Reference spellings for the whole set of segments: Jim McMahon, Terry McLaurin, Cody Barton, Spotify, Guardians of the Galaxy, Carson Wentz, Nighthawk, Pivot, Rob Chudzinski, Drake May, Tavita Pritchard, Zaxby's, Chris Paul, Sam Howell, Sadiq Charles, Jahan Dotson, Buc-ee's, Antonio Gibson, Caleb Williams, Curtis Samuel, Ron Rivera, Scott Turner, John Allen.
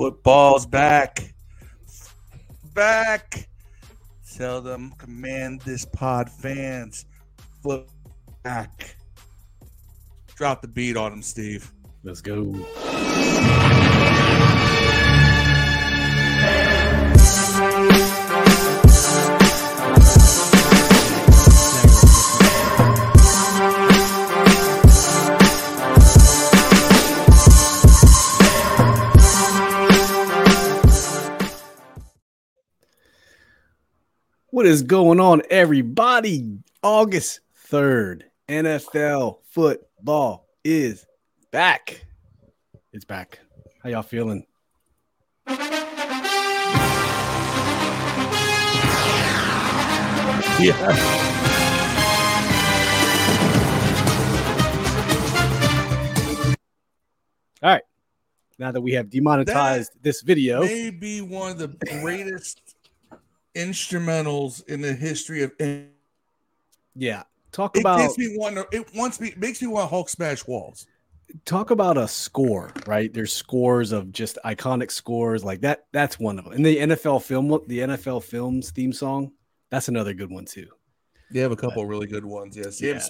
Football's back. Back. Tell them, Command This Pod fans, flip back. Drop the beat on them, Steve. Let's go. What is going on, everybody? August 3rd, NFL football is back. It's back. How y'all feeling? Yeah. All right. Now that we have demonetized this video, maybe one of the greatest instrumentals in the history of It makes me want to Hulk smash walls. Talk about a score, right? There's scores of just iconic scores like that. That's one of them. And the NFL films theme song, that's another good one too. They have a couple really good ones. Yes, yeah.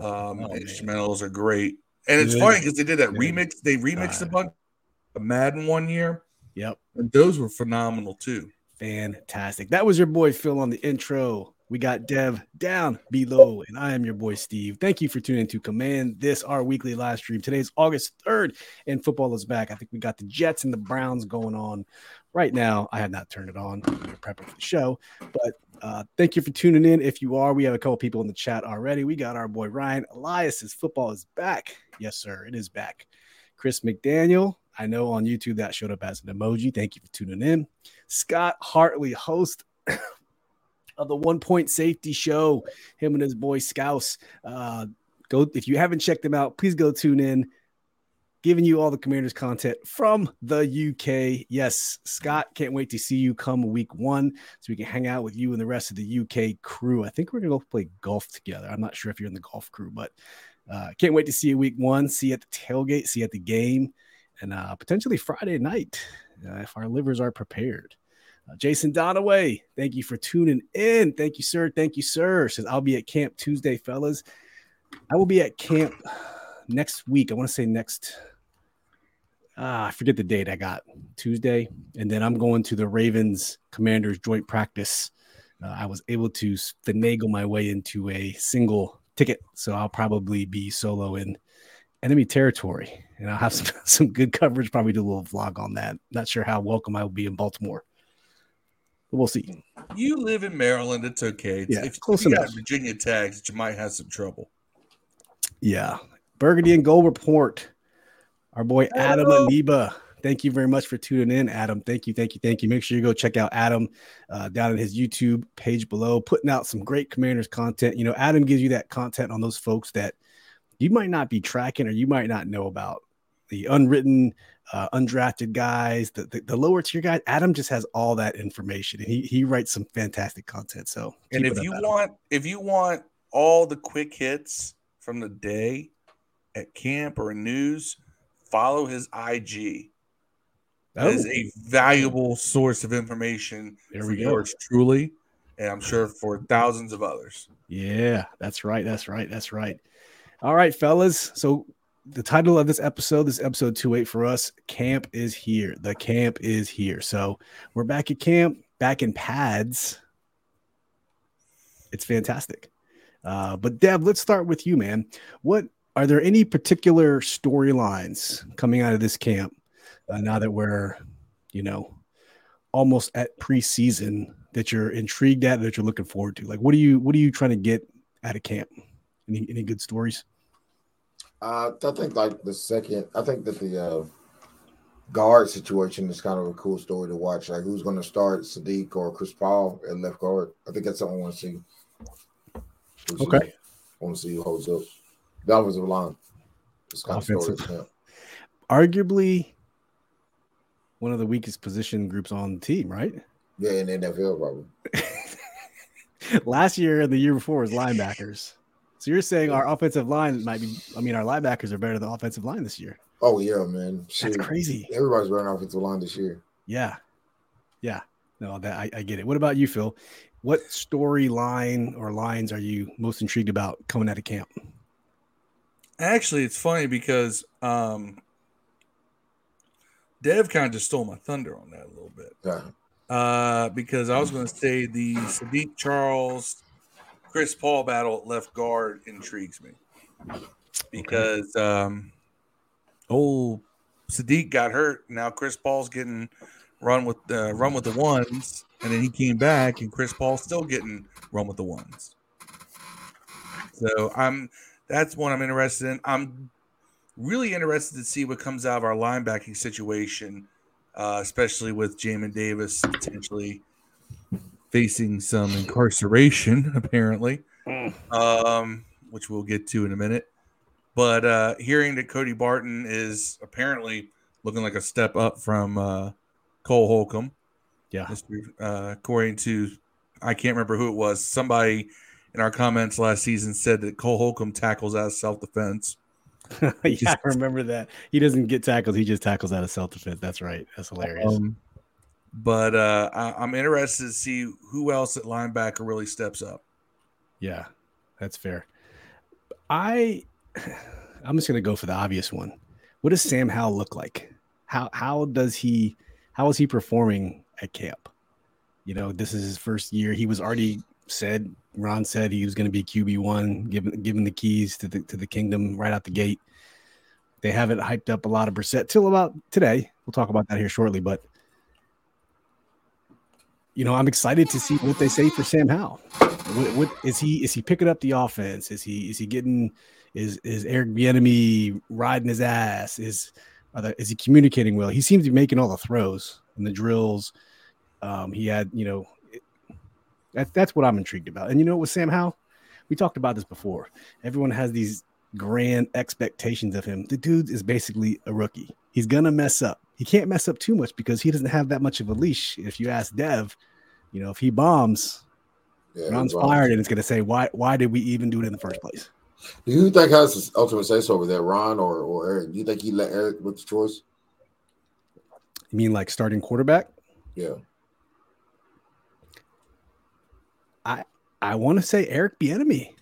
Instrumentals are great, and it's funny because they did that remix. They remixed a bunch of Madden one year. Yep, and those were phenomenal too. Fantastic. That was your boy Phil on the intro. We got Dev down below, and I am your boy Steve. Thank you for tuning in to Command This, our weekly live stream. Today is August 3rd, and football is back. I think we got the Jets and the Browns going on right now. I have not turned it on. We're prepping for the show, but thank you for tuning in. If you are, we have a couple people in the chat already. We got our boy Ryan Elias. His football is back. Yes, sir. It is back. Chris McDaniel. I know on YouTube that showed up as an emoji. Thank you for tuning in. Scott Hartley, host of the 1 Point Safety Show, him and his boy Scouse. Go if you haven't checked them out, please go tune in. Giving you all the Commanders content from the UK. Yes, Scott, can't wait to see you come week 1 so we can hang out with you and the rest of the UK crew. I think we're gonna go play golf together. I'm not sure if you're in the golf crew, but can't wait to see you week 1. See you at the tailgate. See you at the game. And potentially Friday night, if our livers are prepared. Jason Donaway, thank you for tuning in. Thank you, sir. Thank you, sir. Says, I'll be at camp Tuesday, fellas. I will be at camp next week. I want to say I forget the date I got, Tuesday. And then I'm going to the Ravens Commanders joint practice. I was able to finagle my way into a single ticket, so I'll probably be solo in enemy territory, and I'll have some good coverage. Probably do a little vlog on that. Not sure how welcome I will be in Baltimore, but we'll see. You live in Maryland, it's okay. It's, yeah, if close you enough. Got Virginia tags, you might have some trouble. Yeah, Burgundy and Gold Report. Our boy Adam Aniba. Thank you very much for tuning in, Adam. Thank you. Make sure you go check out Adam down at his YouTube page below, putting out some great Commanders content. You know, Adam gives you that content on those folks that you might not be tracking, or you might not know about the unwritten, undrafted guys, the lower tier guys. Adam just has all that information, and he writes some fantastic content. So, and if you want all the quick hits from the day at camp or in news, follow his IG. That is a valuable source of information for yours truly, and I'm sure for thousands of others. Yeah, that's right. All right, fellas. So the title of this episode 28 for us, camp is here. The camp is here. So we're back at camp, back in pads. It's fantastic. But Deb, let's start with you, man. Are there any particular storylines coming out of this camp now that we're, almost at preseason that you're intrigued at, that you're looking forward to? Like, what are you trying to get out of camp? Any good stories? I think that the guard situation is kind of a cool story to watch. Like, who's going to start, Sadiq or Chris Paul at left guard? I think that's something I want to see. Okay. I want to see who holds up. The offensive line. It's kind offensive. Of story. Arguably one of the weakest position groups on the team, right? Yeah, in the NFL, probably. Last year and the year before was linebackers. So you're saying our offensive line might be, I mean, our linebackers are better than the offensive line this year. Oh, yeah, man. Shoot. That's crazy. Everybody's better than offensive line this year. Yeah. Yeah. No, that I get it. What about you, Phil? What storyline or lines are you most intrigued about coming out of camp? Actually, it's funny because Dev kind of just stole my thunder on that a little bit. Uh-huh. Because I was going to say the Sadiq Charles, Chris Paul battle at left guard intrigues me because Sadiq got hurt. Now Chris Paul's getting run with the ones, and then he came back, and Chris Paul's still getting run with the ones. So that's one I'm interested in. I'm really interested to see what comes out of our linebacking situation. Especially with Jamin Davis potentially facing some incarceration, apparently, which we'll get to in a minute. But hearing that Cody Barton is apparently looking like a step up from Cole Holcomb. Yeah. According to, I can't remember who it was, somebody in our comments last season said that Cole Holcomb tackles out of self-defense. Yeah, I remember that. He doesn't get tackled. He just tackles out of self-defense. That's right. That's hilarious. I'm interested to see who else at linebacker really steps up. Yeah, that's fair. I'm just going to go for the obvious one. What does Sam Howell look like? How is he performing at camp? You know, this is his first year. He was already said, Ron said he was going to be QB1, given the keys to the kingdom right out the gate. They haven't hyped up a lot of Brissett till about today. We'll talk about that here shortly, but you know, I'm excited to see what they say for Sam Howell. Is he picking up the offense? Is Eric Bieniemy riding his ass? Is he communicating well? He seems to be making all the throws and the drills. He had, you know, that's what I'm intrigued about. And you know, with Sam Howell, we talked about this before. Everyone has these grand expectations of him. The dude is basically a rookie. He's going to mess up. He can't mess up too much because he doesn't have that much of a leash. If you ask Dev, you know, if he bombs, Ron's fired and it's going to say, why did we even do it in the first place? Do you think has his ultimate say-so over there, Ron or Eric? Do you think he let Eric with the choice? You mean like starting quarterback? Yeah. I want to say Eric Bieniemy.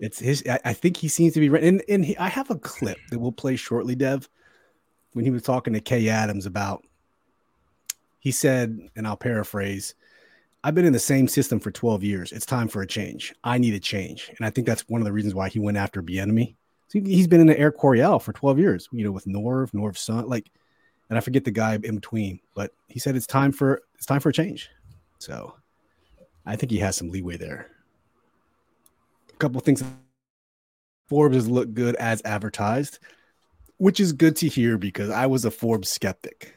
It's his. I think he seems to be right. And I have a clip that we'll play shortly, Dev, when he was talking to Kay Adams about. He said, and I'll paraphrase, "I've been in the same system for 12 years. It's time for a change. I need a change." And I think that's one of the reasons why he went after Bieniemy. So he's been in the Eric Coryell for 12 years. You know, with Norv's son, like, and I forget the guy in between, but he said it's time for a change. So. I think he has some leeway there. A couple of things. Forbes has looked good as advertised, which is good to hear because I was a Forbes skeptic.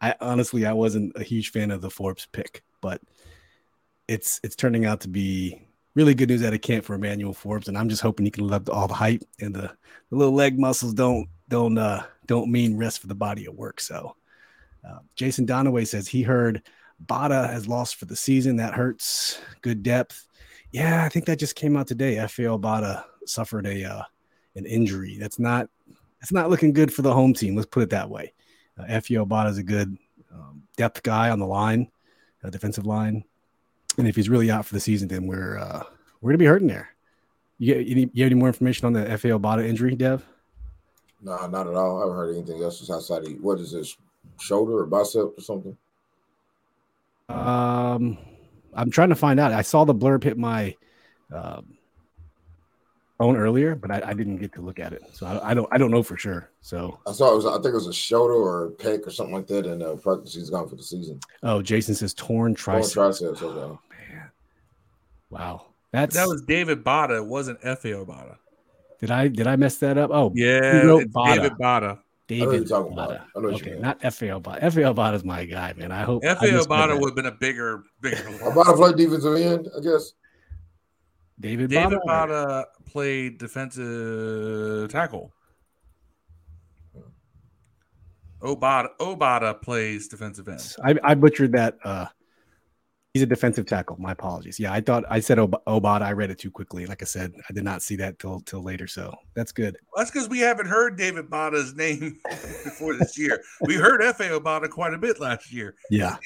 I wasn't a huge fan of the Forbes pick, but it's turning out to be really good news out of camp for Emmanuel Forbes, and I'm just hoping he can live up to all the hype and the little leg muscles don't mean rest for the body at work. So Jason Donaway says he heard Bada has lost for the season. That hurts. Good depth. Yeah, I think that just came out today. Efe Obada suffered an injury. That's not looking good for the home team. Let's put it that way. Efe Obada is a good depth guy on the line, defensive line. And if he's really out for the season, then we're gonna be hurting there. You have any more information on the Efe Obada injury, Dev? No, not at all. I haven't heard anything else outside of what is this, shoulder or bicep or something? I'm trying to find out. I saw the blurb hit my phone earlier, but I didn't get to look at it, so I don't know for sure. So I saw it was. I think it was a shoulder or a pec or something like that, and practice he's gone for the season. Oh, Jason says torn triceps. Okay. Oh, man, wow, that was David Bada. It wasn't Efe Obada. Did I mess that up? Oh, yeah, Bada. David Bada. David Bada. Okay, not Efe Obada. Efe Obada is my guy, man. I hope Efe Obada would have been a bigger Obada played defensive end, I guess. David Bada played defensive tackle. Obada plays defensive end. I butchered that He's a defensive tackle. My apologies. Yeah, I thought I said Obada. I read it too quickly. Like I said, I did not see that till later. So that's good. Well, that's because we haven't heard David Bada's name before this year. We heard Efe Obada quite a bit last year. Yeah,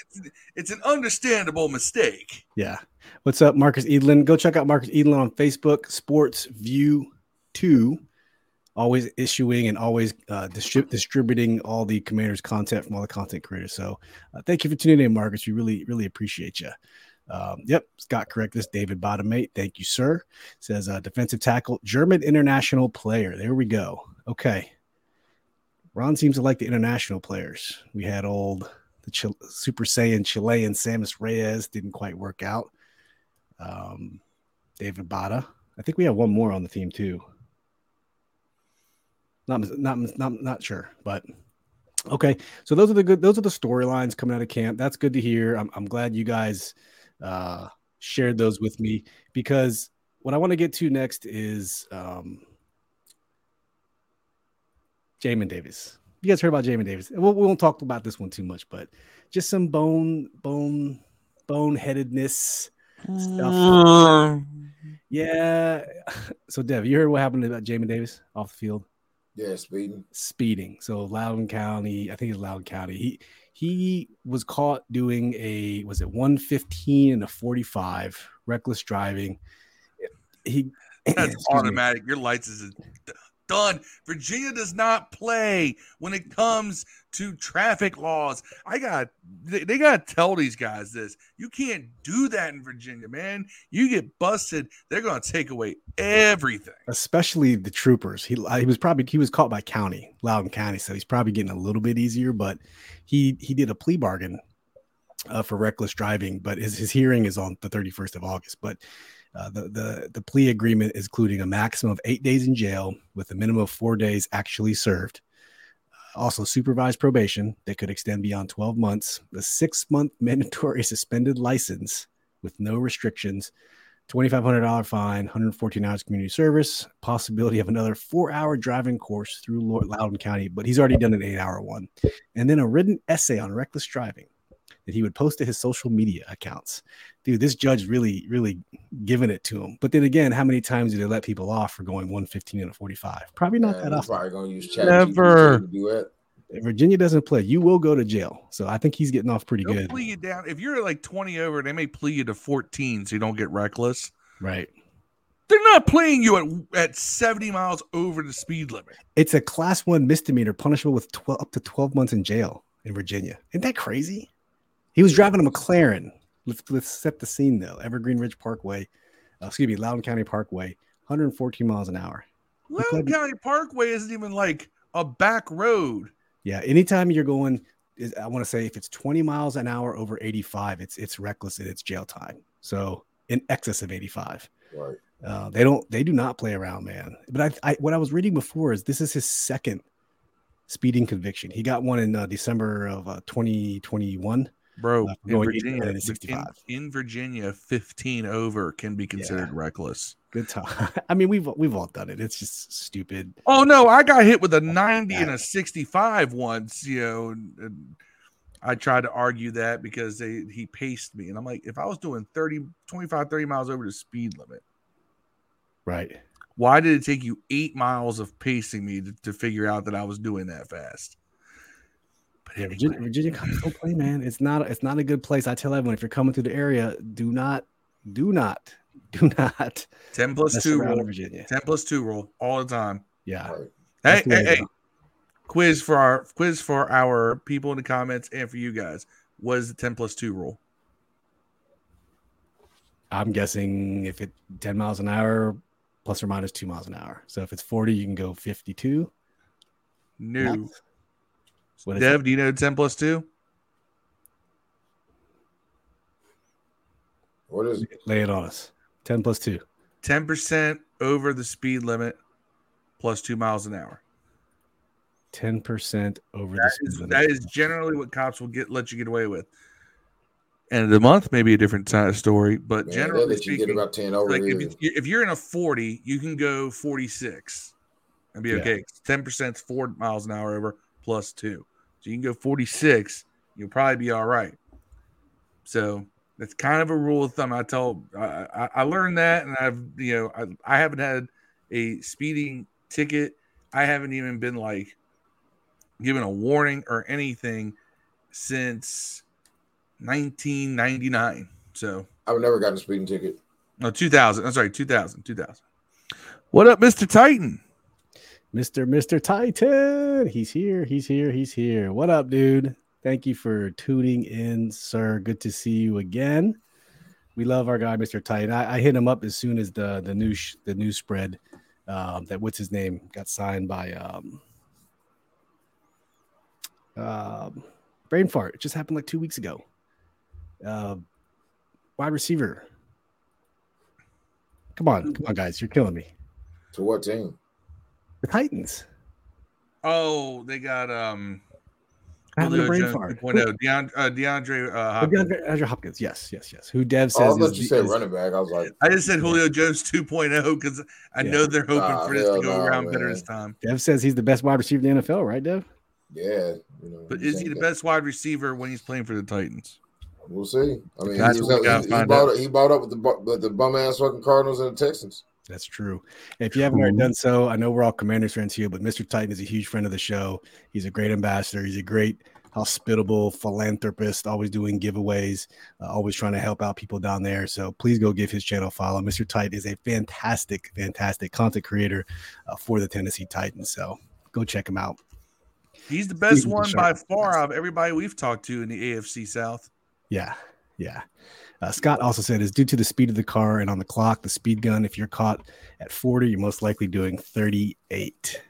it's an understandable mistake. Yeah. What's up, Marcus Edlin? Go check out Marcus Edlin on Facebook. Sports View 2. Always issuing and always distributing all the Commanders content from all the content creators. So thank you for tuning in, Marcus. We really, really appreciate you. Yep, Scott, correct this. David Bada, mate. Thank you, sir. Says defensive tackle, German international player. There we go. Okay. Ron seems to like the international players. We had Super Saiyan Chilean Samus Reyes. Didn't quite work out. David Bada. I think we have one more on the team, too. Not sure, but okay. So those are the storylines coming out of camp. That's good to hear. I'm glad you guys shared those with me, because what I want to get to next is Jamin Davis. You guys heard about Jamin Davis. We won't talk about this one too much, but just some boneheadedness stuff. Yeah. So Dev, you heard what happened about Jamin Davis off the field? Yeah, speeding. So Loudoun County, I think it's Loudoun County. He was caught doing 115 and a 45 reckless driving. That's automatic. Your license is done. Virginia does not play when it comes to traffic laws. They got to tell these guys this. You can't do that in Virginia, man. You get busted, they're going to take away everything. Especially the troopers. He was caught by county, Loudoun County, so he's probably getting a little bit easier. But he did a plea bargain for reckless driving, but his hearing is on the 31st of August. But the plea agreement is including a maximum of 8 days in jail with a minimum of 4 days actually served. Also, supervised probation that could extend beyond 12 months, a 6-month mandatory suspended license with no restrictions, $2,500 fine, 114 hours community service, possibility of another 4-hour driving course through Loudoun County, but he's already done an 8-hour one, and then a written essay on reckless driving that he would post to his social media accounts. Dude, this judge really, really giving it to him. But then again, how many times do they let people off for going 115 and a 45? Probably not that often. Probably going to use chat never to do it. If Virginia doesn't play, you will go to jail. So I think he's getting off pretty good. Plea you down. If you're like 20 over, they may plea you to 14 so you don't get reckless. Right. They're not playing you at 70 miles over the speed limit. It's a class 1 misdemeanor punishable with up to 12 months in jail in Virginia. Isn't that crazy? He was driving a McLaren. Let's set the scene, though. Evergreen Ridge Parkway. Loudoun County Parkway. 114 miles an hour. Loudoun County Parkway isn't even like a back road. Yeah. Anytime you're going, I want to say if it's 20 miles an hour over 85, it's reckless and it's jail time. So in excess of 85. Right. They do not play around, man. But what I was reading before is this is his second speeding conviction. He got one in December of 2021. Bro, in Virginia, 15 over can be considered reckless. Good time. I mean, we've all done it. It's just stupid. Oh no, I got hit with a 90 and a 65 once. You know, and I tried to argue that because he paced me, and I'm like, if I was doing 30 miles over the speed limit, right? Why did it take you 8 miles of pacing me to figure out that I was doing that fast? Yeah, Virginia cops don't play, man. It's not a good place. I tell everyone, if you're coming through the area, do not. 10+2 rule. Virginia. 10+2 rule all the time. Yeah. Right. Hey. Quiz for our people in the comments and for you guys. What is the 10+2 rule? I'm guessing if it's 10 miles an hour, plus or minus 2 miles an hour. So if it's 40, you can go 52. No. Not. Dev, do you know 10+2? What is it? Lay it on us. 10+2. 10% over the speed limit plus 2 miles an hour. 10% over the speed limit. That is generally what cops will let you get away with. And the month may be a different kind of story, but generally speaking, get about 10 over like if you're in a 40, you can go 46 and be okay. 10% is 4 miles an hour over. Plus 2. So you can go 46. You'll probably be all right. So That's kind of a rule of thumb. I learned that, and I haven't had a speeding ticket. I haven't even been given a warning or anything since 1999. So I've never gotten a speeding ticket. No, 2000. I'm sorry, 2000. What up, Mr. Titan? Mr. Titan. He's here. What up, dude? Thank you for tuning in, sir. Good to see you again. We love our guy, Mr. Titan. I hit him up as soon as the news spread that what's his name got signed by brain fart. It just happened 2 weeks ago. Wide receiver. Come on, guys, you're killing me. To what team? The Titans. Oh, they got Deandre Hopkins. Yes. Who Dev says? I thought you said running back. I was like, I just said Julio Jones 2.0 because I know they're hoping for this to go around better this time. Dev says he's the best wide receiver in the NFL, right, Dev? Yeah. But is he the best wide receiver when he's playing for the Titans? We'll see. I mean, he bought up with the bum ass fucking Cardinals and the Texans. That's true. If you haven't already done so, I know we're all Commanders fans here, but Mr. Titan is a huge friend of the show. He's a great ambassador. He's a great hospitable philanthropist, always doing giveaways, always trying to help out people down there. So please go give his channel a follow. Mr. Titan is a fantastic, fantastic content creator for the Tennessee Titans. So go check him out. He's the best one by far of everybody we've talked to in the AFC South. Yeah. Scott also said, is due to the speed of the car and on the clock, the speed gun, if you're caught at 40, you're most likely doing 38.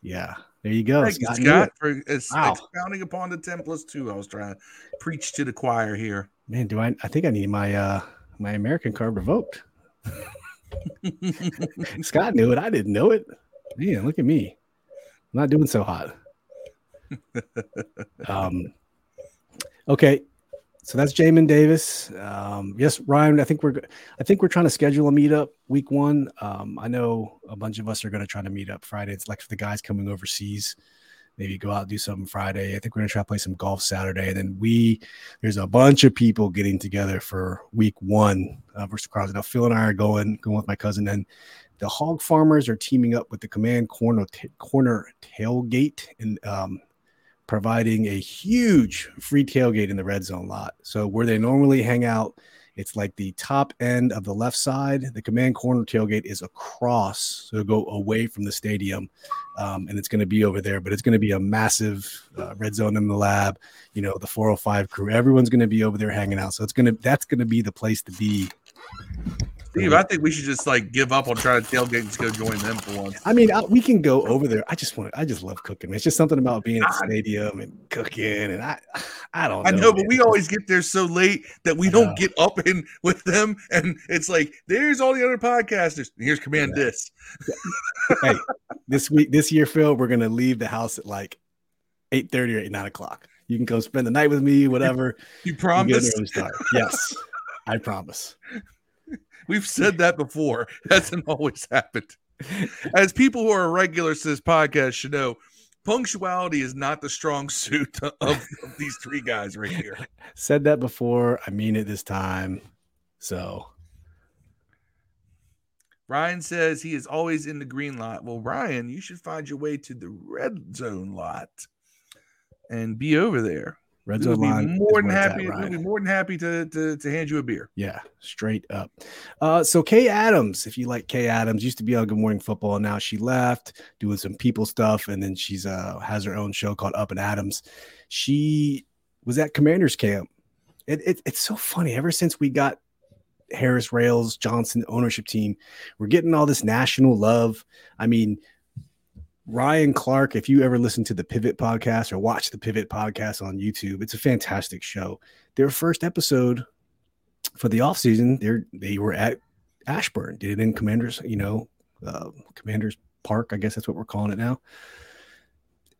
Yeah, there you go. Thank Scott for expounding upon the 10+2. I was trying to preach to the choir here. Man, I think I need my American card revoked. Scott knew it. I didn't know it. Man, look at me. I'm not doing so hot. Okay, so that's Jamin Davis. Yes, Ryan, I think we're trying to schedule a meetup week one. I know a bunch of us are going to try to meet up Friday. It's for the guys coming overseas. Maybe go out and do something Friday. I think we're going to try to play some golf Saturday. And then there's a bunch of people getting together for week one versus Crosby. Now, Phil and I are going with my cousin. And the Hog Farmers are teaming up with the Command Corner Tailgate and providing a huge free tailgate in the red zone lot. So where they normally hang out, it's the top end of the left side. The Command Corner Tailgate is across, so go away from the stadium, and it's going to be over there. But it's going to be a massive red zone in the lab. The 405 crew, everyone's going to be over there hanging out. So that's going to be the place to be. Steve, I think we should just give up on trying to tailgate and just go join them for once. I mean, we can go over there. I just love cooking. It's just something about being at the stadium and cooking, and I don't know. I know, but we always get there so late that we don't get up in with them, and it's there's all the other podcasters. Here's Command This. Hey, this year, Phil, we're gonna leave the house at 8:30 or 9 o'clock. You can go spend the night with me, whatever. You promise? Yes, I promise. We've said that before. Hasn't always happened. As people who are regulars to this podcast should know, punctuality is not the strong suit of these three guys right here. Said that before. I mean it this time. So Ryan says he is always in the green lot. Well, Ryan, you should find your way to the red zone lot and be over there. Red zone line. We'll be more than happy to hand you a beer. Yeah, straight up. So Kay Adams, if you like Kay Adams, used to be on Good Morning Football. Now she left doing some people stuff, and then she's has her own show called Up and Adams. She was at Commanders camp. It's so funny. Ever since we got Harris Rails Johnson ownership team, we're getting all this national love. I mean, Ryan Clark, if you ever listen to the Pivot podcast or watch the Pivot podcast on YouTube, it's a fantastic show. Their first episode for the offseason, they were at Ashburn, did it in Commanders, Commanders Park, I guess that's what we're calling it now.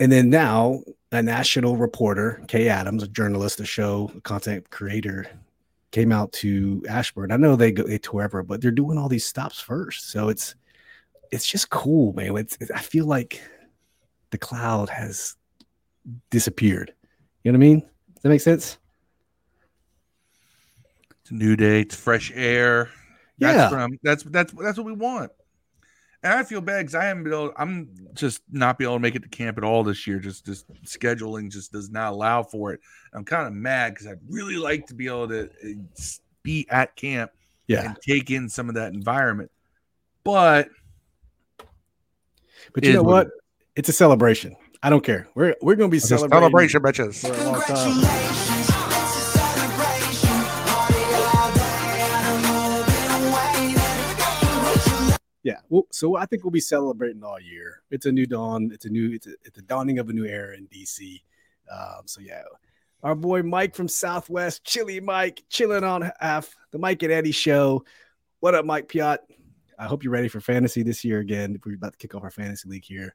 And then now a national reporter, Kay Adams, a journalist, a content creator, came out to Ashburn. I know they tour ever, but they're doing all these stops first. So it's just cool, man. I feel like the cloud has disappeared. You know what I mean? Does that make sense? It's a new day. It's fresh air. That's what we want. And I feel bad because I'm just not able to make it to camp at all this year. Just scheduling just does not allow for it. I'm kind of mad because I'd really like to be able to be at camp and take in some of that environment. But you know what? It's a celebration. I don't care. We're going to be celebrating. Celebration, bitches. For a long time. Yeah, well, so I think we'll be celebrating all year. It's a new dawn. It's a dawning of a new era in DC. Our boy Mike from Southwest, Chili Mike, chilling on half the Mike and Eddie show. What up, Mike Piot? I hope you're ready for fantasy this year again. We're about to kick off our fantasy league here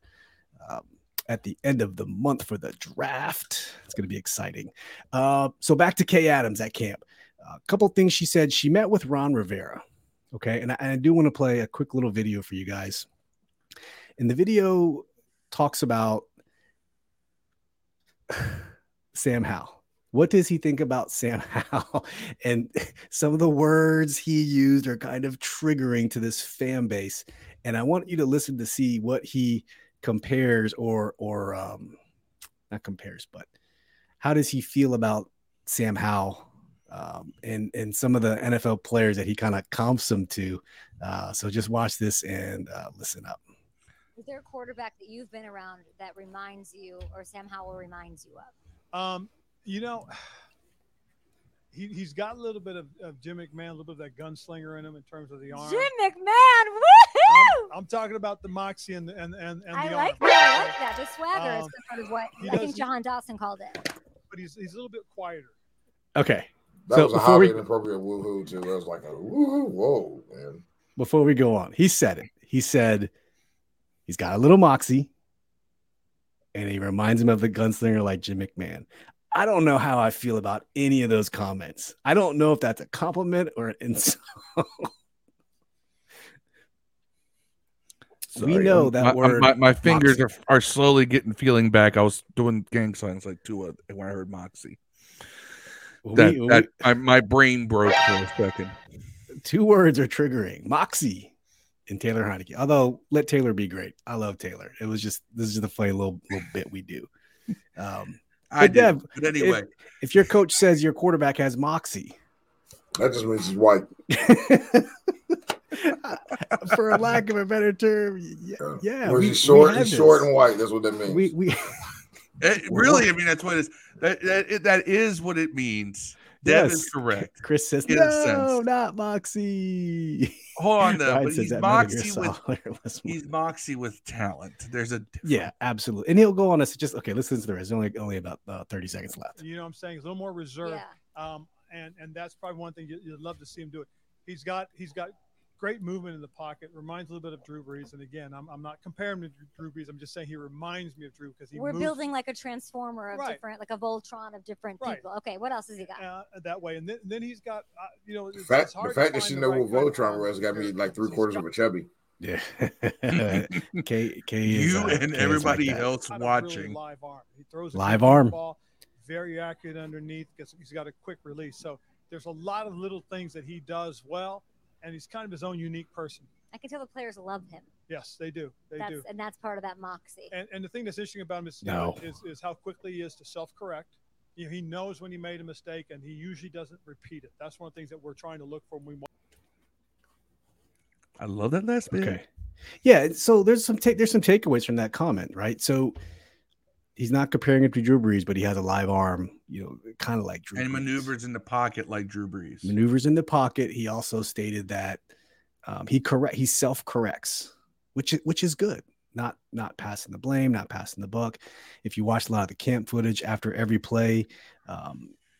at the end of the month for the draft. It's going to be exciting. So back to Kay Adams at camp. A couple things she said. She met with Ron Rivera. Okay, and I do want to play a quick little video for you guys. And the video talks about Sam Howell. What does he think about Sam Howell? And some of the words he used are kind of triggering to this fan base. And I want you to listen to see what he compares or not compares, but how does he feel about Sam Howell? And some of the NFL players that he kind of comps them to. So just watch this and listen up. Is there a quarterback that you've been around that reminds you or Sam Howell reminds you of? You know, he's got a little bit of Jim McMahon, a little bit of that gunslinger in him in terms of the arm. Jim McMahon, woohoo! I'm talking about the moxie and the arm. I like that. The swagger is sort of what I think John Dawson called it. But he's a little bit quieter. Okay. That so was a highly inappropriate woohoo, too. I was like, woohoo, whoa, man. Before we go on, he said it. He said he's got a little moxie, and he reminds him of the gunslinger like Jim McMahon. I don't know how I feel about any of those comments. I don't know if that's a compliment or an insult. Sorry, we know that word. My fingers are slowly feeling back. I was doing gang signs like Tua when I heard moxie. My brain broke for a second. Two words are triggering: moxie and Taylor Heineke. Although let Taylor be great, I love Taylor. It was just this is the funny little bit we do. But anyway, if your coach says your quarterback has moxie, that just means he's white. For a lack of a better term, yeah. Or he's short and white. That's what that means. We It really, I mean, that's what it is. That is what it means. That is correct. Chris says, no, not moxie. Hold on, though. But he's moxie with talent. There's a difference. Yeah, absolutely. And he'll go on us. Listen to the rest. Only about 30 seconds left. You know what I'm saying? He's a little more reserved. Yeah. And that's probably one thing you'd love to see him do it. He's got great movement in the pocket. Reminds a little bit of Drew Brees. And again, I'm not comparing him to Drew Brees. I'm just saying he reminds me of Drew because he moves. Building like a transformer of different, like a Voltron of different people. Okay, what else has he got? That way. And then he's got, the fact that she knows what Voltron was got me like three-quarters of a chubby. Yeah. K is, you and K everybody like else watching. Really live arm. He throws live arm. Ball, very accurate underneath because he's got a quick release. So there's a lot of little things that he does well. And he's kind of his own unique person. I can tell the players love him. Yes, they do. They do. And that's part of that moxie. And the thing that's interesting about him is how quickly he is to self-correct. You know, he knows when he made a mistake, and he usually doesn't repeat it. That's one of the things that we're trying to look for when we want. I love that last bit. Okay. Yeah, so there's some takeaways from that comment, right? So he's not comparing it to Drew Brees, but he has a live arm, you know, kind of like Drew Brees. And maneuvers in the pocket like Drew Brees. Maneuvers in the pocket. He also stated that he self-corrects, which is good. Not passing the blame, not passing the buck. If you watch a lot of the camp footage after every play,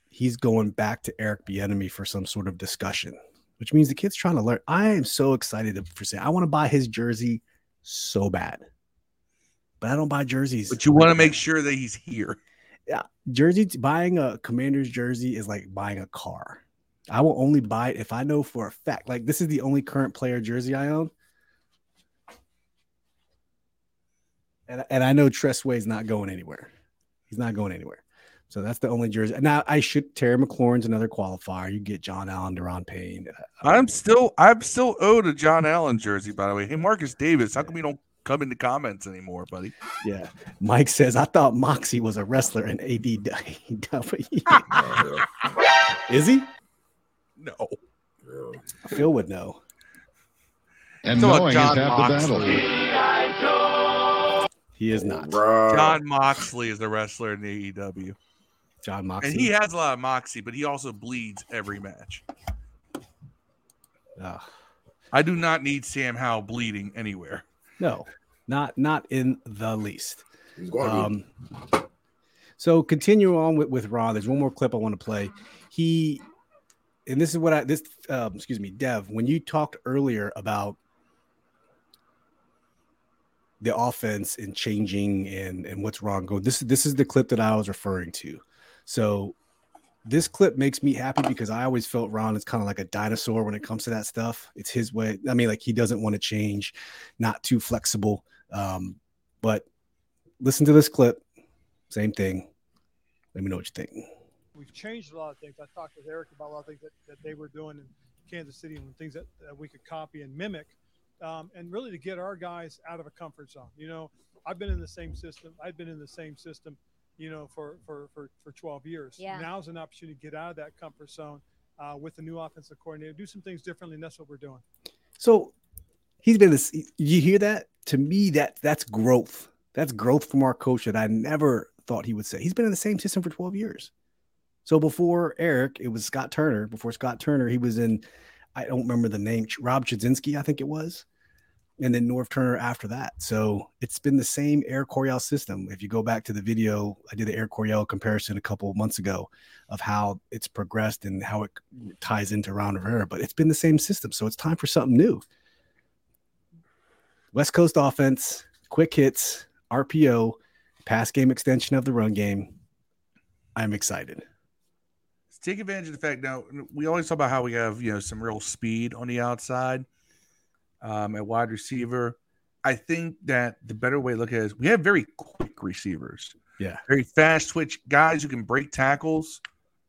he's going back to Eric Bieniemy for some sort of discussion, which means the kid's trying to learn. I am so excited for Sam. I want to buy his jersey so bad. But I don't buy jerseys. But you want to make sure that he's here. Yeah, buying a Commander's jersey is like buying a car. I will only buy it if I know for a fact. Like, this is the only current player jersey I own. And I know Tressway's not going anywhere. He's not going anywhere. So that's the only jersey. Now I should. Terry McLaurin's another qualifier. You get John Allen, Deron Payne. I'm still owed a John Allen jersey, by the way. Hey, Marcus Davis, how come you don't come into comments anymore, buddy? Yeah. Mike says, I thought Moxie was a wrestler in ADW. Is he? No. Phil would know. And knowing is half the battle. He is not. Bro. John Moxley is a wrestler in the AEW. John Moxley. And he has a lot of moxie, but he also bleeds every match. I do not need Sam Howell bleeding anywhere. No, not in the least. So continue on with Ron. There's one more clip I want to play. And this is what Dev, when you talked earlier about the offense and changing and what's wrong going, this is the clip that I was referring to. So this clip makes me happy because I always felt Ron is kind of like a dinosaur when it comes to that stuff. It's his way. I mean, like, he doesn't want to change, not too flexible. But listen to this clip. Same thing. Let me know what you think. We've changed a lot of things. I talked with Eric about a lot of things that they were doing in Kansas City and things that we could copy and mimic, and really to get our guys out of a comfort zone. You know, I've been in the same system. You know, for 12 years. Yeah. Now's an opportunity to get out of that comfort zone with the new offensive coordinator, do some things differently, and that's what we're doing. So he's been this. You hear that? To me, that's growth. That's growth from our coach that I never thought he would say. He's been in the same system for 12 years. So before Eric, it was Scott Turner. Before Scott Turner, he was in, I don't remember the name, Rob Chudzinski, I think it was. And then Norv Turner after that. So it's been the same Eric Coryell system. If you go back to the video, I did the Eric Coryell comparison a couple of months ago of how it's progressed and how it ties into Ron Rivera. But it's been the same system. So it's time for something new. West Coast offense, quick hits, RPO, pass game extension of the run game. I'm excited. Take advantage of the fact now we always talk about how we have, you know, some real speed on the outside at wide receiver. I think that the better way to look at it is we have very quick receivers. Yeah. Very fast twitch guys who can break tackles.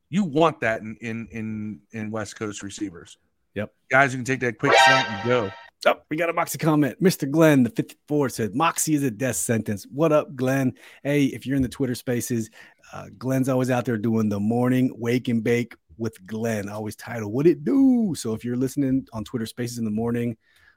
You want that in West Coast receivers. Yep. Guys who can take that quick slant and go. Oh, we got a Moxie comment. Mr. Glenn, the 54, said, Moxie is a death sentence. What up, Glenn? Hey, if you're in the Twitter spaces, Glenn's always out there doing the morning wake and bake with Glenn. I always title, what it do? So if you're listening on Twitter spaces in the morning,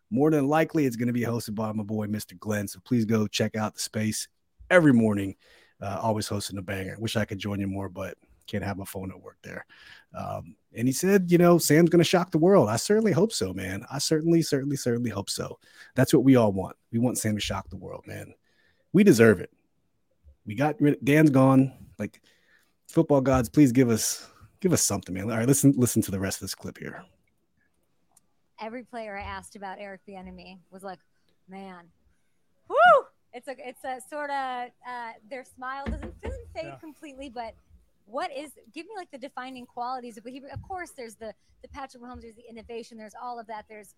more than likely it's going to be hosted by my boy, Mr. Glenn. So please go check out the space every morning. Always hosting a banger. Wish I could join you more, but can't have my phone at work there. And he said, you know, Sam's going to shock the world. I certainly hope so, man. I certainly hope so. That's what we all want. We want Sam to shock the world, man. We deserve it. We got rid. Dan's gone. Like, football gods, please give us something, man. All right, listen to the rest of this clip here. Every player I asked about Eric Bieniemy was like, man, whoo! It's a sort of their smile doesn't fade completely, but. Give me like the defining qualities of what he, of course, there's the Patrick Mahomes, there's the innovation, there's all of that. There's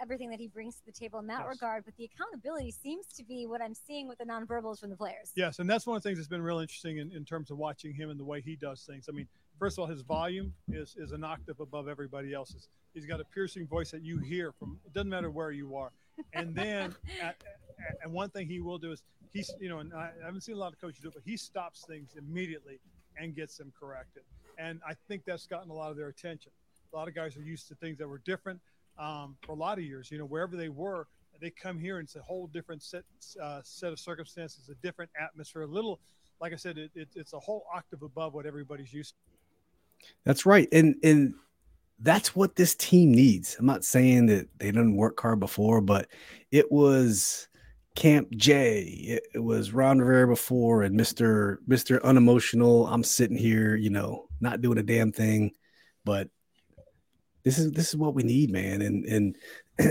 everything that he brings to the table in that regard, but the accountability seems to be what I'm seeing with the nonverbals from the players. Yes. And that's one of the things that's been real interesting in terms of watching him and the way he does things. I mean, first of all, his volume is an octave above everybody else's. He's got a piercing voice that you hear from, it doesn't matter where you are. And then and one thing he will do is he's, you know, and I haven't seen a lot of coaches do it, but he stops things immediately and gets them corrected. And I think that's gotten a lot of their attention. A lot of guys are used to things that were different for a lot of years. You know, wherever they were, they come here and it's a whole different set of circumstances, a different atmosphere, a little, like I said, it's a whole octave above what everybody's used to. That's right. And that's what this team needs. I'm not saying that they didn't work hard before, but it was Camp J. It was Ron Rivera before, and Mr. Unemotional. I'm sitting here, you know, not doing a damn thing, but this is what we need, man. And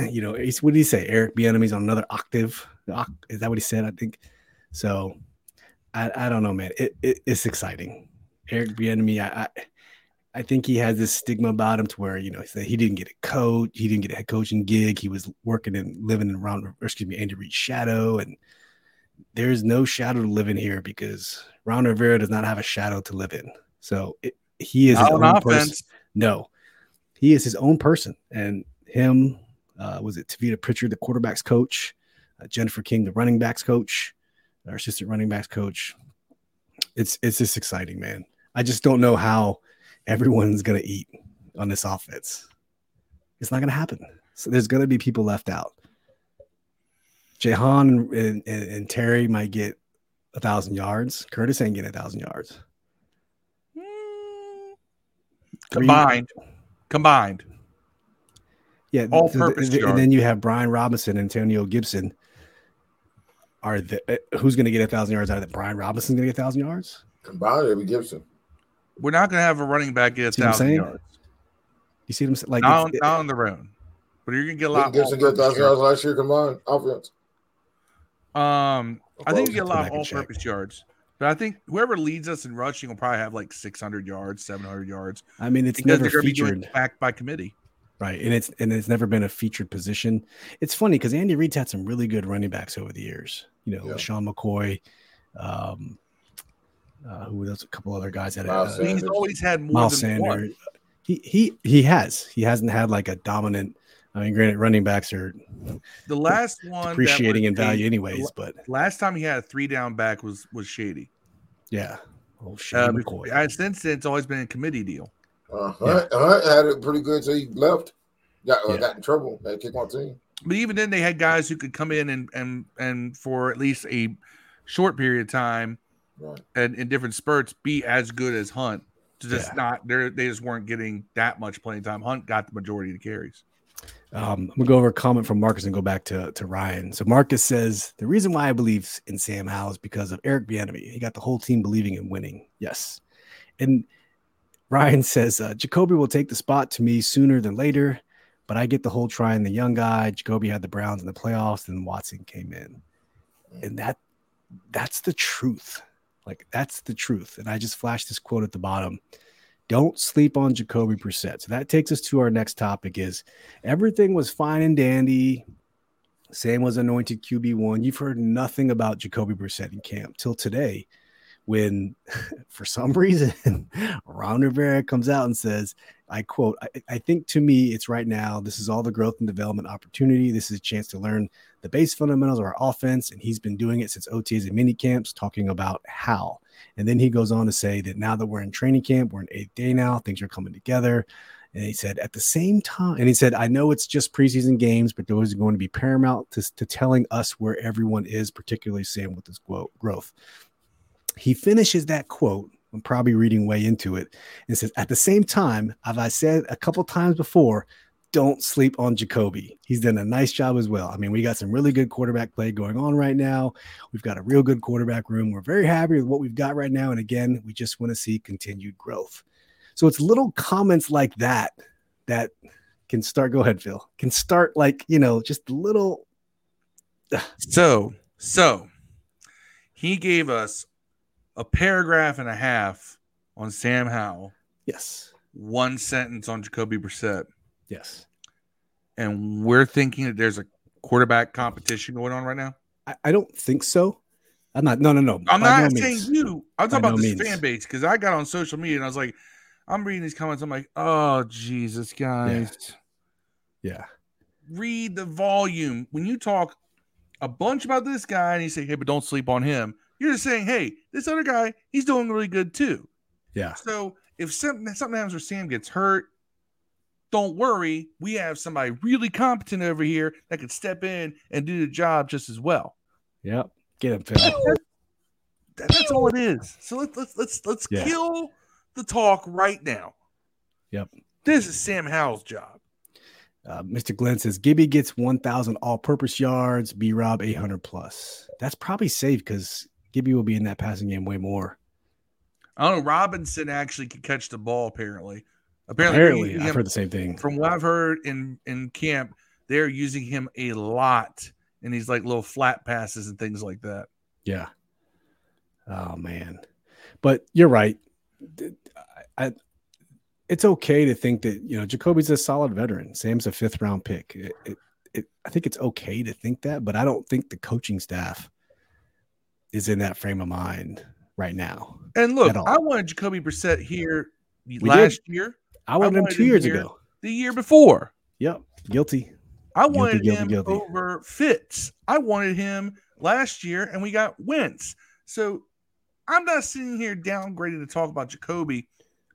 you know, what did he say? Eric Bieniemy's on another octave. Is that what he said? I think so. I don't know, man. It's exciting. Eric Bieniemy. I think he has this stigma about him to where, you know, he didn't get a coach. He didn't get a head coaching gig. He was living in Andy Reid's shadow. And there is no shadow to live in here because Ron Rivera does not have a shadow to live in. So he is his own person. No, he is his own person. And him, was it Tavita Pritchard, the quarterback's coach, Jennifer King, the running backs coach, our assistant running backs coach. It's just exciting, man. I just don't know how everyone's going to eat on this offense. It's not going to happen. So there's going to be people left out. Jahan and Terry might get 1,000 yards. Curtis ain't getting 1,000 yards. Combined. Yeah. All-purpose yards. And then you have Brian Robinson, Antonio Gibson. Who's going to get 1,000 yards out of that? Brian Robinson's going to get 1,000 yards? Combined, it'll be Gibson. We're not going to have a running back get 1,000 yards. You see what I'm saying? Like not on the road. But you're going to get a lot. Gibson get 1,000 yards last year combined offense. I think you get a lot of all-purpose yards. But I think whoever leads us in rushing will probably have like 600 yards, 700 yards. I mean, it's never featured back by committee. Right, and it's never been a featured position. It's funny because Andy Reid's had some really good running backs over the years. You know, LaShawn McCoy, who else? A couple other guys that he's always had more Miles than Sanders. One. He has. He hasn't had like a dominant. I mean, granted, running backs are the last one appreciating in value, anyways. But last time he had a 3-down back was Shady. Yeah, oh Shady McCoy. Since then, it's always been a committee deal. Hunt had it pretty good until he left. Got in trouble. They kicked my team. But even then, they had guys who could come in and for at least a short period of time, right, and in different spurts, be as good as Hunt. They just weren't getting that much playing time. Hunt got the majority of the carries. I'm gonna go over a comment from Marcus and go back to Ryan. So Marcus says the reason why I believe in Sam Howell is because of Eric Bieniemy. He got the whole team believing in winning. Yes, and Ryan says, Jacoby will take the spot to me sooner than later, but I get the whole trying the young guy. Jacoby had the Browns in the playoffs, and Watson came in. And that's the truth. Like, that's the truth. And I just flashed this quote at the bottom. Don't sleep on Jacoby Brissett. So that takes us to our next topic is everything was fine and dandy. Sam was anointed QB1. You've heard nothing about Jacoby Brissett in camp till today, when for some reason Ron Rivera comes out and says, I quote, I think to me it's right now, this is all the growth and development opportunity. This is a chance to learn the base fundamentals of our offense. And he's been doing it since OTAs and mini camps, talking about how. And then he goes on to say that now that we're in training camp, we're in 8th day now, things are coming together. And he said at the same time, and he said, I know it's just preseason games, but those are going to be paramount to telling us where everyone is, particularly Sam with his growth. He finishes that quote, I'm probably reading way into it, and says, at the same time, as I said a couple times before, don't sleep on Jacoby. He's done a nice job as well. I mean, we got some really good quarterback play going on right now. We've got a real good quarterback room. We're very happy with what we've got right now. And again, we just want to see continued growth. So it's little comments like that can start. Go ahead, Phil. Can start like, you know, just little. So he gave us a paragraph and a half on Sam Howell. Yes. One sentence on Jacoby Brissett. Yes. And we're thinking that there's a quarterback competition going on right now? I don't think so. I'm not. No. I'm not saying you. I'm talking about this fan base because I got on social media and I was like, I'm reading these comments. I'm like, oh, Jesus, guys. Yeah. Read the volume. When you talk a bunch about this guy and you say, hey, but don't sleep on him. You're just saying, hey, this other guy, he's doing really good too. Yeah. So if something happens where Sam gets hurt, don't worry. We have somebody really competent over here that could step in and do the job just as well. Yep. Get him, Phil. That's all it is. So let's kill the talk right now. Yep. This is Sam Howell's job. Mr. Glenn says, Gibby gets 1,000 all-purpose yards, B-Rob 800+. That's probably safe because Gibby will be in that passing game way more. I don't know. Robinson actually could catch the ball, apparently. I've heard the same thing. From what I've heard in camp, they're using him a lot in these like little flat passes and things like that. Yeah. Oh, man. But you're right. It's okay to think that, you know, Jacoby's a solid veteran. Sam's a 5th-round pick. I think it's okay to think that, but I don't think the coaching staff is in that frame of mind right now. And look, I wanted Jacoby Brissett here last year. I wanted him 2 years ago. The year before. Yep. Guilty. I wanted him over Fitz. I wanted him last year, and we got Wentz. So I'm not sitting here downgrading to talk about Jacoby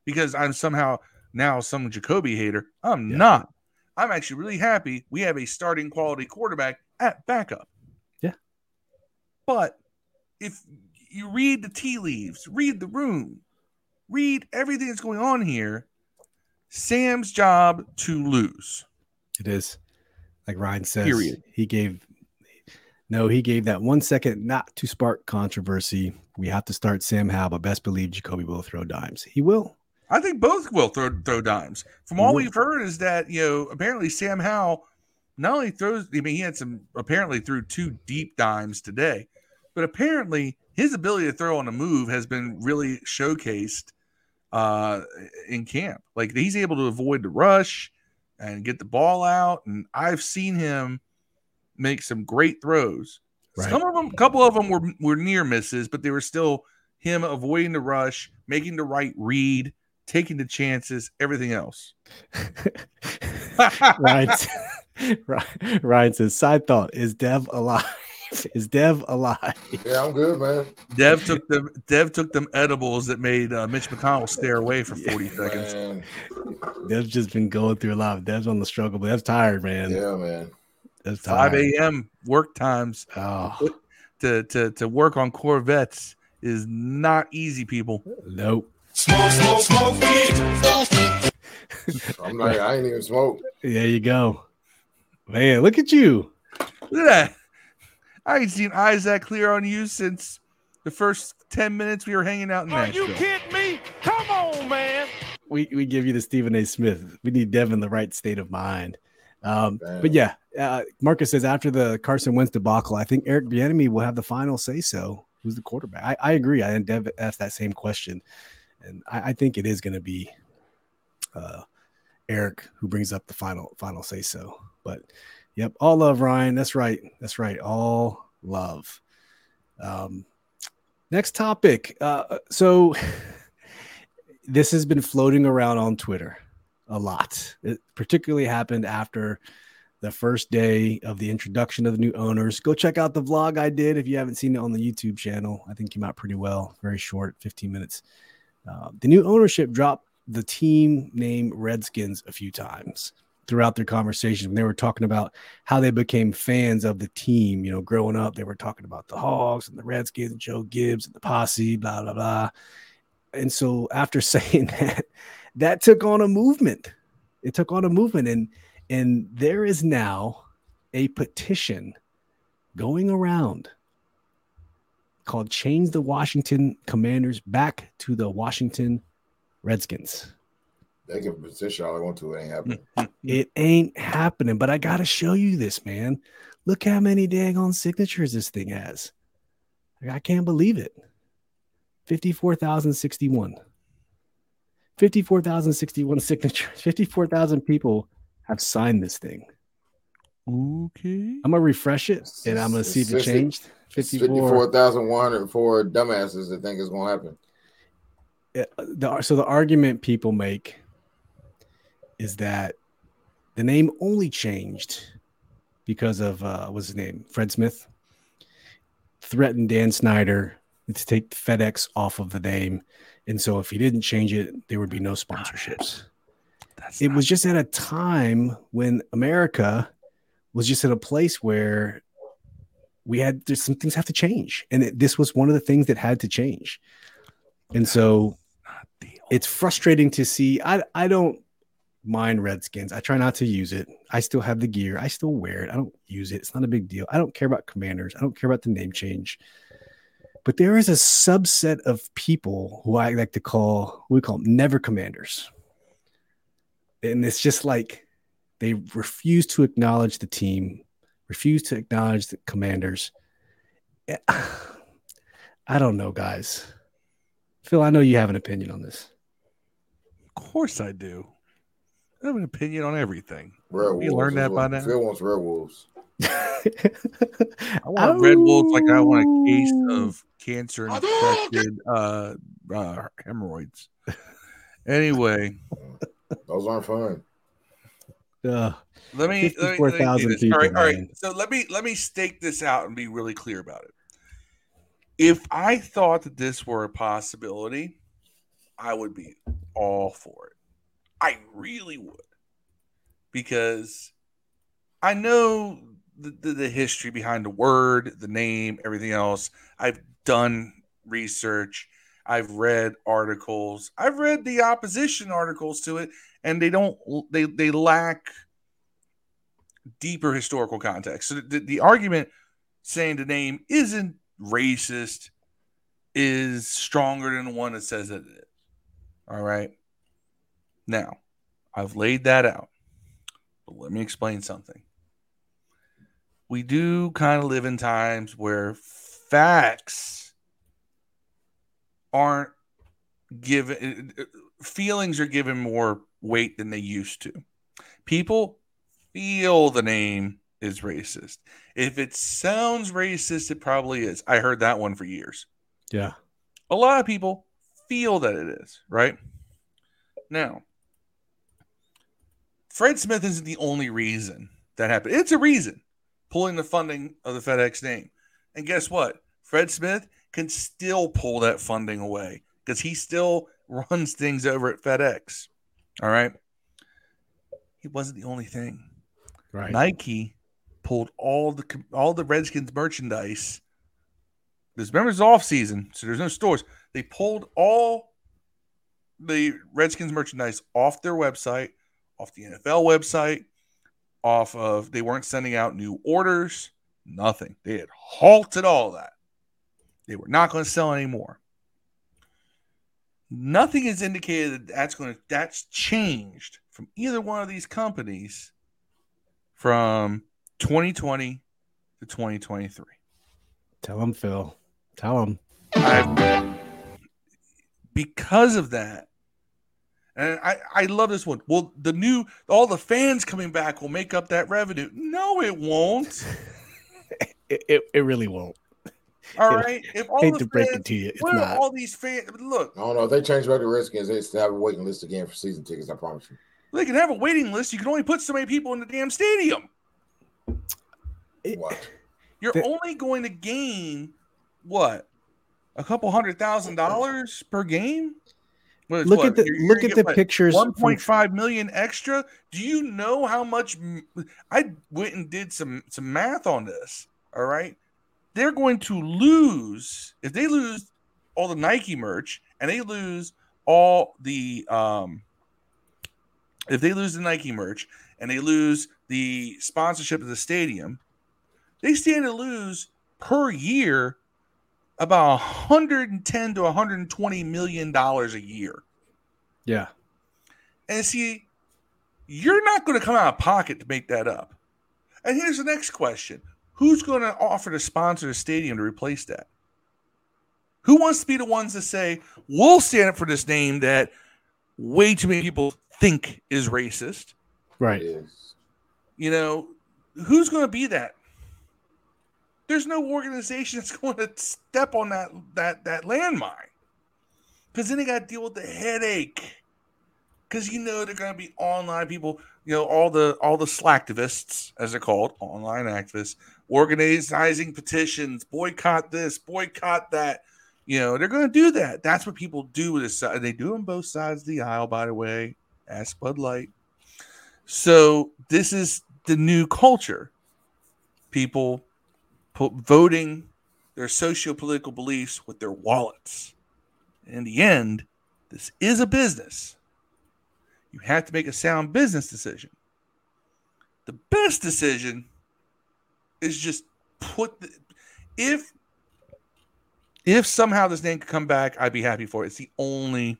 because I'm somehow now some Jacoby hater. I'm not. I'm actually really happy we have a starting quality quarterback at backup. Yeah. But if you read the tea leaves, read the room, read everything that's going on here, Sam's job to lose. It is. Like Ryan says, period. He gave that 1 second not to spark controversy. We have to start Sam Howell, but best believe Jacoby will throw dimes. He will. I think both will throw dimes. From all we've heard is that, apparently Sam Howell not only throws, he had apparently threw two deep dimes today, but apparently his ability to throw on a move has been really showcased in camp. Like, he's able to avoid the rush and get the ball out. And I've seen him make some great throws. Right. Some of them, a couple of them were near misses, but they were still him avoiding the rush, making the right read, taking the chances, everything else. Ryan says, side thought, is Dev alive? Is Dev alive? Yeah, I'm good, man. Dev took them edibles that made Mitch McConnell stare away for 40 seconds. Man. Dev's just been going through a lot. Dev's on the struggle, but Dev's tired, man. Yeah, man. Dev's tired. 5 a.m. work times to work on Corvettes is not easy, people. Nope. Smoke. I'm like, I ain't even smoked. There you go. Man, look at you. Look at that. I ain't seen eyes that clear on you since the first 10 minutes we were hanging out in Nashville. Are you kidding me? Come on, man. We give you the Stephen A. Smith. We need Dev in the right state of mind. Marcus says, after the Carson Wentz debacle, I think Eric Bieniemy will have the final say-so. Who's the quarterback? I agree. And Dev asked that same question. And I think it is going to be Eric who brings up the final say-so. But yep. All love, Ryan. That's right. All love. Next topic. So this has been floating around on Twitter a lot. It particularly happened after the first day of the introduction of the new owners. Go check out the vlog I did. If you haven't seen it on the YouTube channel, I think it came out pretty well. Very short, 15 minutes. The new ownership dropped the team name Redskins a few times throughout their conversation, when they were talking about how they became fans of the team. Growing up, they were talking about the Hogs and the Redskins and Joe Gibbs and the Posse, blah, blah, blah. And so after saying that, that took on a movement. It took on a movement. And there is now a petition going around called Change the Washington Commanders Back to the Washington Redskins. They can petition all they want to. It ain't happening. It ain't happening, but I got to show you this, man. Look how many daggone signatures this thing has. I can't believe it. 54,061. 54,061 signatures. 54,000 people have signed this thing. Okay. I'm going to refresh it, and I'm going to see if it changed. 54,104 dumbasses that think it's going to happen. So the argument people make is that the name only changed because of what's his name? Fred Smith threatened Dan Snyder to take FedEx off of the name. And so if he didn't change it, there would be no sponsorships. It was just at a time when America was just at a place where we had some things have to change. And this was one of the things that had to change. And so it's frustrating to see. I don't mind Redskins. I try not to use it. I still have the gear. I still wear it. I don't use it. It's not a big deal. I don't care about Commanders. I don't care about the name change. But there is a subset of people who I like to call, we call them never Commanders. And it's just like they refuse to acknowledge the team, refuse to acknowledge the Commanders. I don't know, guys. Phil, I know you have an opinion on this. Of course I do. I have an opinion on everything. We learned that by now. Phil wants werewolves. I want Red Bulls like I want a case of cancer infected hemorrhoids. Anyway, those aren't fun. Let me people, all right. So let me stake this out and be really clear about it. If I thought that this were a possibility, I would be all for it. I really would, because I know the history behind the word, the name, everything else. I've done research. I've read articles. I've read the opposition articles to it, and they lack deeper historical context. So the argument saying the name isn't racist is stronger than the one that says that it is. All right. Now, I've laid that out, but let me explain something. We do kind of live in times where facts aren't given, feelings are given more weight than they used to. People feel the name is racist. If it sounds racist, it probably is. I heard that one for years. Yeah. A lot of people feel that it is, right? Now, Fred Smith isn't the only reason that happened. It's a reason. Pulling the funding of the FedEx name. And guess what? Fred Smith can still pull that funding away because he still runs things over at FedEx. All right? He wasn't the only thing. Right. Nike pulled all the Redskins merchandise. Remember, it's off season, so there's no stores. They pulled all the Redskins merchandise off their website, off the NFL website, off of, they weren't sending out new orders, nothing. They had halted all that. They were not going to sell anymore. Nothing is indicated that that's changed from either one of these companies from 2020 to 2023. Tell them, Phil. Tell them. Because of that, and I love this one. Well, all the fans coming back will make up that revenue. No, it won't. it really won't. All right. If all hate the to fans, break it to you. It's what not. All these fans? Look. I don't know. If they change back to Redskins, they still have a waiting list again for season tickets, I promise you. They can have a waiting list. You can only put so many people in the damn stadium. What? You're only going to gain, what, $200,000 per game? Look at the pictures. 1.5 million extra. Do you know how much? I went and did some math on this. All right, they're going to lose if they lose all the Nike merch and they lose all the if they lose the Nike merch and they lose the sponsorship of the stadium, they stand to lose per year about $110 to $120 million a year. Yeah. And see, you're not going to come out of pocket to make that up. And here's the next question. Who's going to offer to sponsor the stadium to replace that? Who wants to be the ones that say, we'll stand up for this name that way too many people think is racist? Right. You know, who's going to be that? There's no organization that's going to step on that landmine, because then they got to deal with the headache. Because you know they're going to be online people, you know, all the slacktivists, as they're called, online activists, organizing petitions, boycott this, boycott that. You know they're going to do that. That's what people do with this side. They do on both sides of the aisle, by the way. Ask Bud Light. So this is the new culture, people. Voting their socio-political beliefs with their wallets. In the end, this is a business. You have to make a sound business decision. The best decision is just if somehow this name could come back, I'd be happy for it. It's the only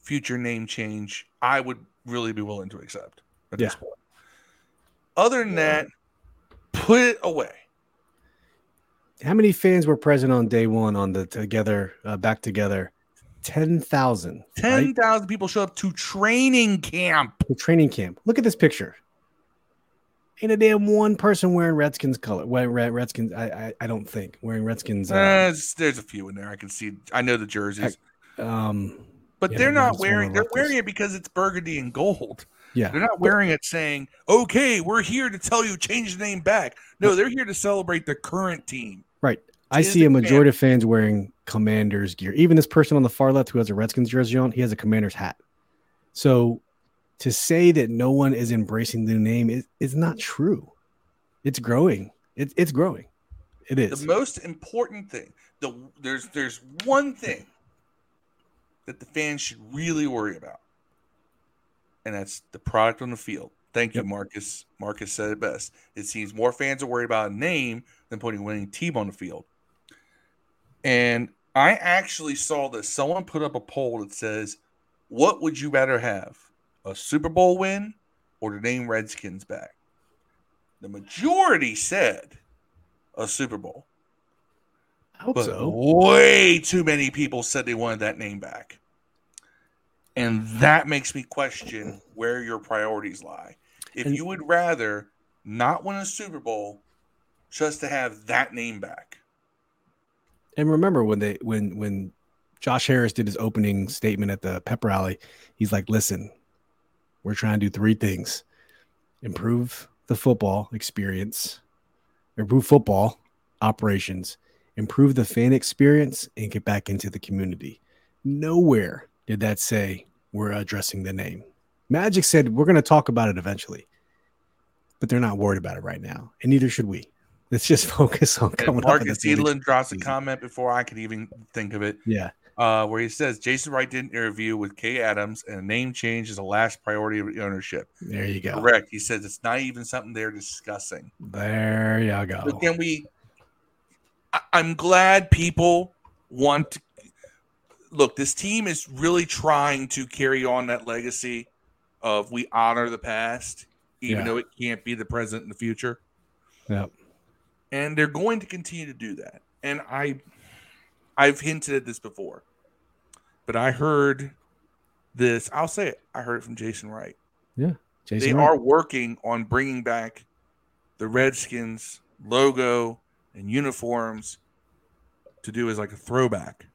future name change I would really be willing to accept at this point. Other than that, put it away. How many fans were present on day one on the Back Together? 10,000. 10,000 people show up to training camp. Look at this picture. Ain't a damn one person wearing Redskins color. Redskins, I don't think wearing Redskins. There's a few in there. I can see. I know the jerseys. But yeah, they're not wearing. They're wearing it because it's burgundy and gold. Yeah, they're not wearing it saying, "Okay, we're here to tell you change the name back." No, they're here to celebrate the current team. Right. I see a majority of fans wearing Commanders gear. Even this person on the far left who has a Redskins jersey on, he has a Commanders hat. So to say that no one is embracing the name is not true. It's growing. It's growing. It is. The most important thing, there's one thing that the fans should really worry about, and that's the product on the field. Thank you, Marcus. Marcus said it best. It seems more fans are worried about a name than putting a winning team on the field. And I actually saw that someone put up a poll that says, what would you rather have, a Super Bowl win or the name Redskins back? The majority said a Super Bowl. I hope so. Way too many people said they wanted that name back. And that makes me question where your priorities lie. If you would rather not win a Super Bowl just to have that name back. And remember when Josh Harris did his opening statement at the pep rally, he's like, listen, we're trying to do three things. Improve the football experience, improve football operations, improve the fan experience, and get back into the community. Nowhere did that say we're addressing the name. Magic said we're going to talk about it eventually, but they're not worried about it right now, and neither should we. Let's just focus on coming up. Marcus Edelin drops a comment before I could even think of it. Yeah. Where he says Jason Wright did an interview with Kay Adams, and a name change is the last priority of ownership. There you go. Correct. He says it's not even something they're discussing. There you go. But then I'm glad people want to look. This team is really trying to carry on that legacy of we honor the past, even though it can't be the present and the future. Yep. And they're going to continue to do that. And I've hinted at this before, but I heard this. I'll say it. I heard it from Jason Wright. Yeah, Jason Wright. Are working on bringing back the Redskins logo and uniforms to do as like a throwback.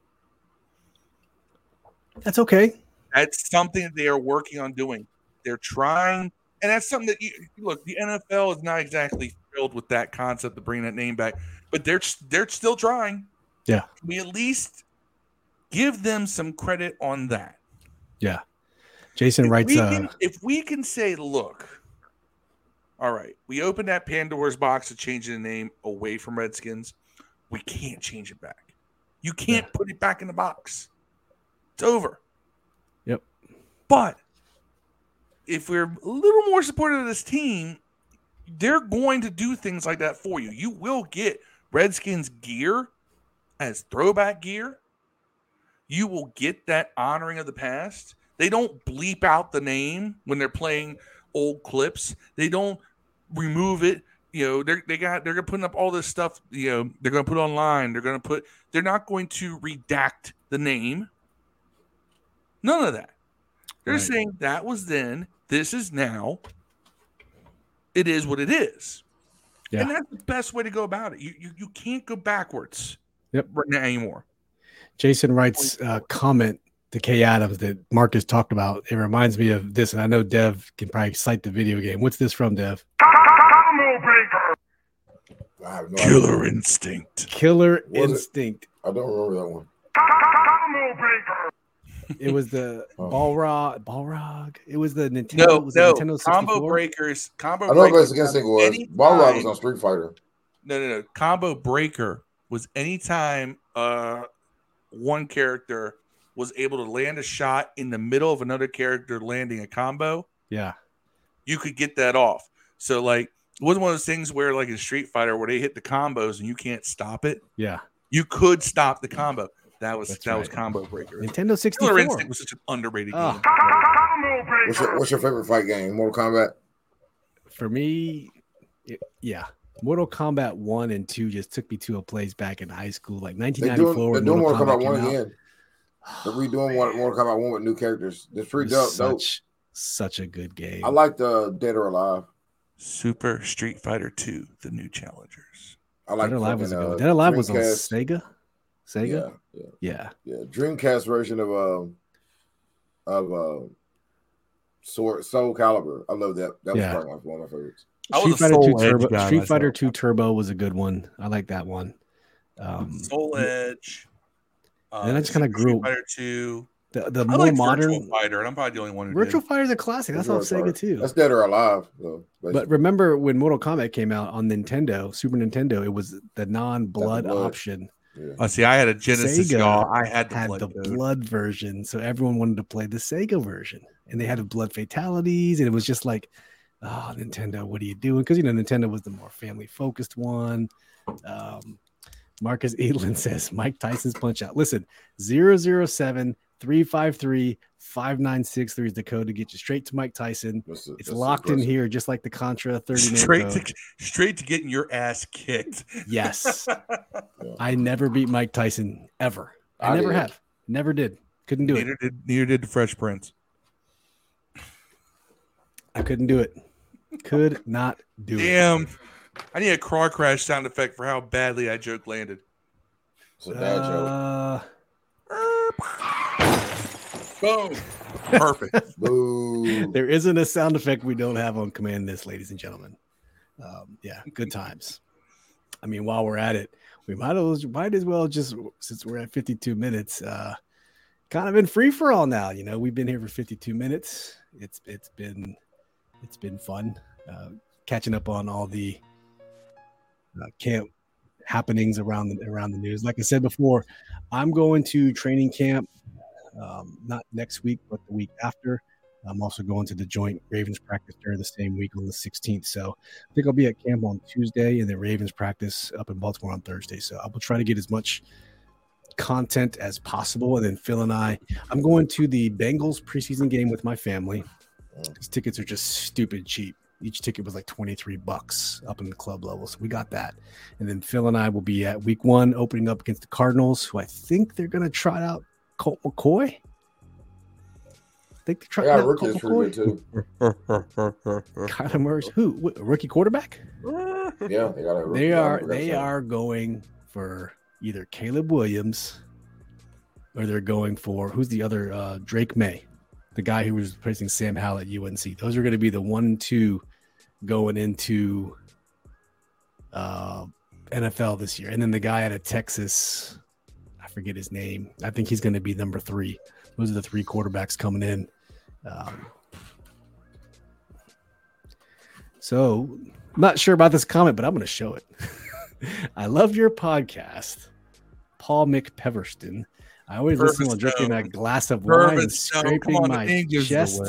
That's okay. That's something that they are working on doing. They're trying. And that's something that the NFL is not exactly filled with that concept of bringing that name back, but they're still trying. Yeah. Can we at least give them some credit on that? Yeah. Jason writes. If we can say, look, all right, we opened that Pandora's box of changing the name away from Redskins. We can't change it back. You can't put it back in the box. It's over. Yep. But if we're a little more supportive of this team, they're going to do things like that for you. You will get Redskins gear as throwback gear. You will get that honoring of the past. They don't bleep out the name when they're playing old clips. They don't remove it. They're putting up all this stuff. They're going to put online. They're not going to redact the name. None of that. They're saying that was then. This is now. It is what it is. Yeah. And that's the best way to go about it. You can't go backwards. Yep. Right now anymore. Jason Wright's comment to Kay Adams that Marcus talked about. It reminds me of this, and I know Dev can probably cite the video game. What's this from, Dev? Killer Instinct. Killer Instinct. I don't remember that one. It was the Balrog. It was the Nintendo. No. Nintendo 64? Combo Breaker. I don't know if that's the was. Balrog was on Street Fighter. No. Combo Breaker was anytime one character was able to land a shot in the middle of another character landing a combo. Yeah. You could get that off. So, it wasn't one of those things where, in Street Fighter, where they hit the combos and you can't stop it. Yeah. You could stop the combo. That was Combo Breaker. Nintendo 64. Killer Instinct was such an underrated game. What's your favorite fight game? Mortal Kombat? For me, yeah. Mortal Kombat 1 and 2 just took me to a place back in high school, like 1994. They're doing Mortal Kombat 1 again. They're redoing Mortal Kombat 1 with new characters. It's pretty dope. Such a good game. I like the Dead or Alive. Super Street Fighter 2, The New Challengers. I like Dead Alive was a good one. Dead Alive was on Sega. Yeah. Dreamcast version of Soul Calibur. I love that. That was probably one of my favorites. Street Fighter 2 Turbo was a good one. I like that one. Soul Edge. And I just kind of grew. Street Fighter 2. The more like modern Virtual Fighter, and I'm probably the only one who did. Fighter is a classic. That's on Sega too. That's Dead or Alive, though. But remember when Mortal Kombat came out on Nintendo, Super Nintendo, it was the non-blood option. Yeah. Oh, see, I had a Genesis, Sega, y'all. I had the blood version, so everyone wanted to play the Sega version, and they had the blood fatalities, and it was just like, oh, Nintendo, what are you doing? Because, you know, Nintendo was the more family-focused one. Marcus Edlin says, Mike Tyson's Punch-Out. Listen, 007 353 5963 is the code to get you straight to Mike Tyson. It's locked in here, just like the Contra 30-minute straight to getting your ass kicked. Yes. I never beat Mike Tyson ever. I never have. Never did. Couldn't do it. Neither did the Fresh Prince. I couldn't do it. Could not do it. Damn. I need a car crash sound effect for how badly that joke landed. It's a bad joke. Boom. Perfect. Boom. There isn't a sound effect we don't have on Command This, ladies and gentlemen. Good times. I mean, while we're at it, we might as well just, since we're at 52 minutes, kind of in free for all now. You know, we've been here for 52 minutes. It's been fun catching up on all the camp happenings around the news. Like I said before, I'm going to training camp, not next week, but the week after. I'm also going to the joint Ravens practice during the same week on the 16th. So I think I'll be at camp on Tuesday and then Ravens practice up in Baltimore on Thursday. So I will try to get as much content as possible. And then Phil and I'm going to the Bengals preseason game with my family. These tickets are just stupid cheap. Each ticket was like $23 up in the club level. So we got that. And then Phil and I will be at week one opening up against the Cardinals, who I think they're going to trot out Colt McCoy. I think they're trotting out Colt McCoy. Too. Kyler Murray's who? A rookie quarterback? Yeah. They are going for either Caleb Williams or they're going for, who's the other, Drake May, the guy who was replacing Sam Howell at UNC. Those are going to be the 1-2 going into NFL this year. And then the guy out of Texas, I forget his name. I think he's going to be number 3. Those are the 3 quarterbacks coming in. So I'm not sure about this comment, but I'm going to show it. I love your podcast, Paul McPeverston. I always listen while drinking a glass of wine and scraping my chest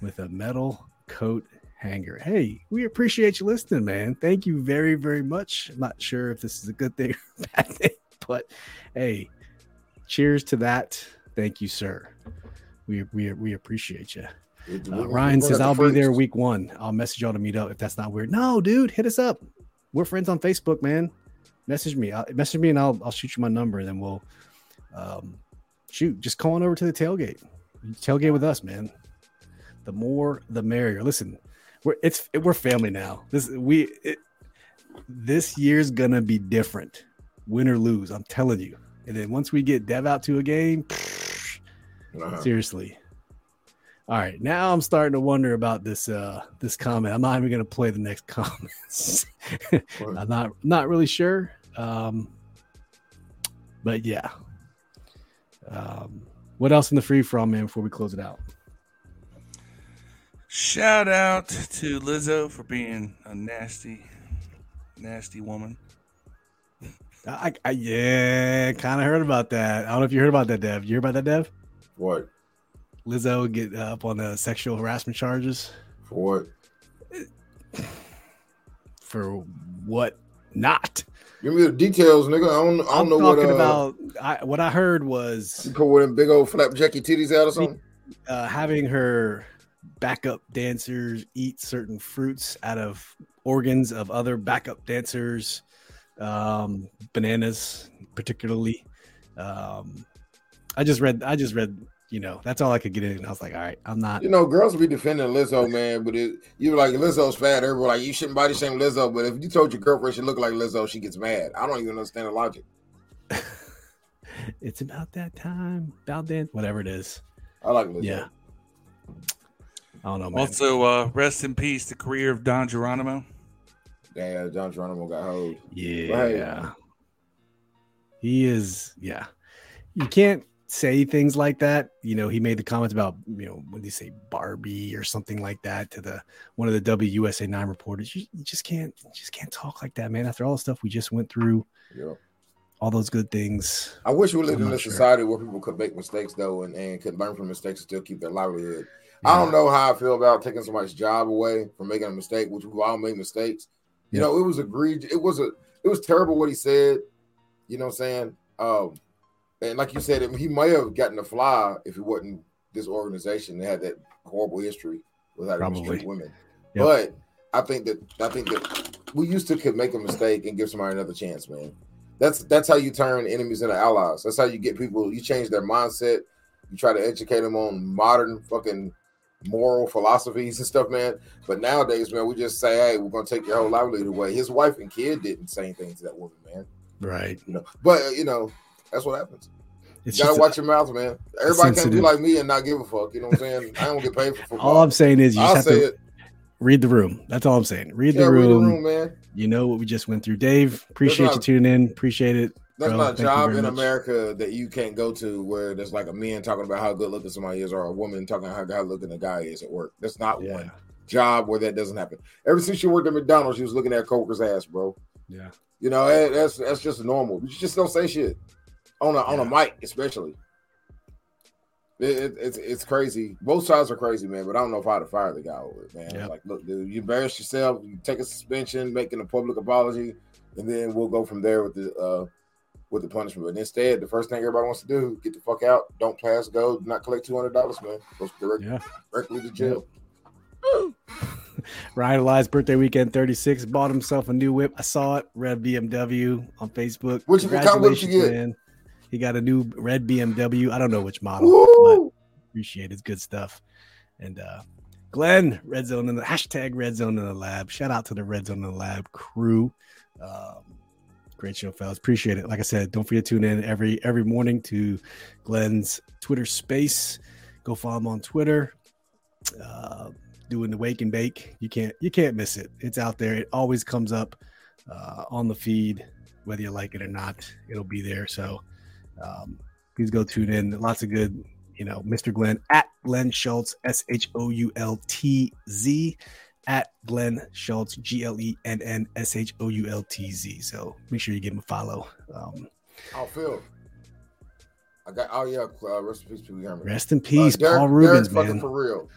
with a metal coat hanger. Hey, we appreciate you listening, man. Thank you very, very much. I'm not sure if this is a good thing or a bad thing, but hey, cheers to that. Thank you, sir. We appreciate you. Ryan says, I'll be there week one. I'll message y'all to meet up if that's not weird. No, dude, hit us up. We're friends on Facebook, man. Message me and I'll shoot you my number and then we'll... just calling over to the tailgate. Tailgate with us, man. The more, the merrier. Listen, we're family now. This year's gonna be different, win or lose. I'm telling you. And then once we get Dev out to a game, seriously. All right, now I'm starting to wonder about this comment. I'm not even gonna play the next comments. I'm not really sure. But yeah. What else in the free for all, man, before we close it out? Shout out to Lizzo for being a nasty, nasty woman. I kind of heard about that. I don't know if you heard about that, Dev. You hear about that, Dev? What? Lizzo get up on the sexual harassment charges. For what? For what not? Give me the details, nigga. I don't know what. I'm talking about. What I heard was you put one of them big old flapjacky titties out or something. Having her backup dancers eat certain fruits out of organs of other backup dancers, bananas particularly. I just read you know, that's all I could get in. And I was like, all right, I'm not. You know, girls be defending Lizzo, man, but you're like, Lizzo's fat. Everyone like, you shouldn't body shame Lizzo. But if you told your girlfriend she looked like Lizzo, she gets mad. I don't even understand the logic. It's about that time, about then, whatever it is. I like Lizzo. Yeah. I don't know, man. Also, rest in peace, the career of Don Geronimo. Yeah, Don Geronimo got hold. Yeah. Right. He is, yeah. You can't say things like that. You know, he made the comments about, you know, when they say Barbie or something like that to the one of the WUSA 9 reporters. You just can't talk like that, man. After all the stuff we just went through, yeah. All those good things. I wish we lived in a society where people could make mistakes, though, and could learn from mistakes and still keep their livelihood. Yeah. I don't know how I feel about taking somebody's job away from making a mistake, which we've all made mistakes. You know, it was egregious. It was terrible what he said. You know what I'm saying? And like you said, he may have gotten a fly if it wasn't this organization that had that horrible history with how to treat women. Yep. But I think that we used to could make a mistake and give somebody another chance, man. That's how you turn enemies into allies. That's how you get people. You change their mindset. You try to educate them on modern fucking moral philosophies and stuff, man. But nowadays, man, we just say, hey, we're gonna take your whole livelihood away. His wife and kid didn't say anything to that woman, man. Right. You know, but you know, that's what happens. It's you gotta watch your mouth, man. Everybody can't be like me and not give a fuck. You know what I'm saying? I don't get paid for football. All I'm saying is you just have to read the room. That's all I'm saying. Read the room, man. You know what we just went through. Dave, appreciate you tuning in. Appreciate it. There's not a job in America that you can't go to where there's like a man talking about how good looking somebody is or a woman talking about how good looking a guy is at work. That's not one job where that doesn't happen. Ever since she worked at McDonald's, she was looking at coworkers' ass, bro. Yeah. You know, that's just normal. You just don't say shit on a mic, especially. It's crazy. Both sides are crazy, man, but I don't know if I'd have fired the guy over it, man. Yep. Like, look, dude, you embarrass yourself, you take a suspension, making a public apology, and then we'll go from there with the punishment. But instead, the first thing everybody wants to do, get the fuck out, don't pass go, do not collect $200, man. Go directly to jail. Ryan Elias birthday weekend 36, bought himself a new whip. I saw it, red BMW on Facebook. Which congratulations, you get? Man. He got a new red BMW. I don't know which model, but appreciate it. It's good stuff. And Glenn, Red Zone in the hashtag Red Zone in the Lab. Shout out to the Red Zone in the Lab crew. Great show, fellas. Appreciate it. Like I said, don't forget to tune in every morning to Glenn's Twitter space. Go follow him on Twitter. Doing the wake and bake. You can't miss it. It's out there. It always comes up on the feed, whether you like it or not. It'll be there. So please go tune in. Lots of good, you know, Mr. Glenn at Glenn Schultz, SHOULTZ at Glenn Schultz, GLENN SHOULTZ. So make sure you give him a follow. Phil. Rest in peace, Pee Wee Herman. Rest in peace, Derek, Paul Rubens, Derek, man. Fucking for real.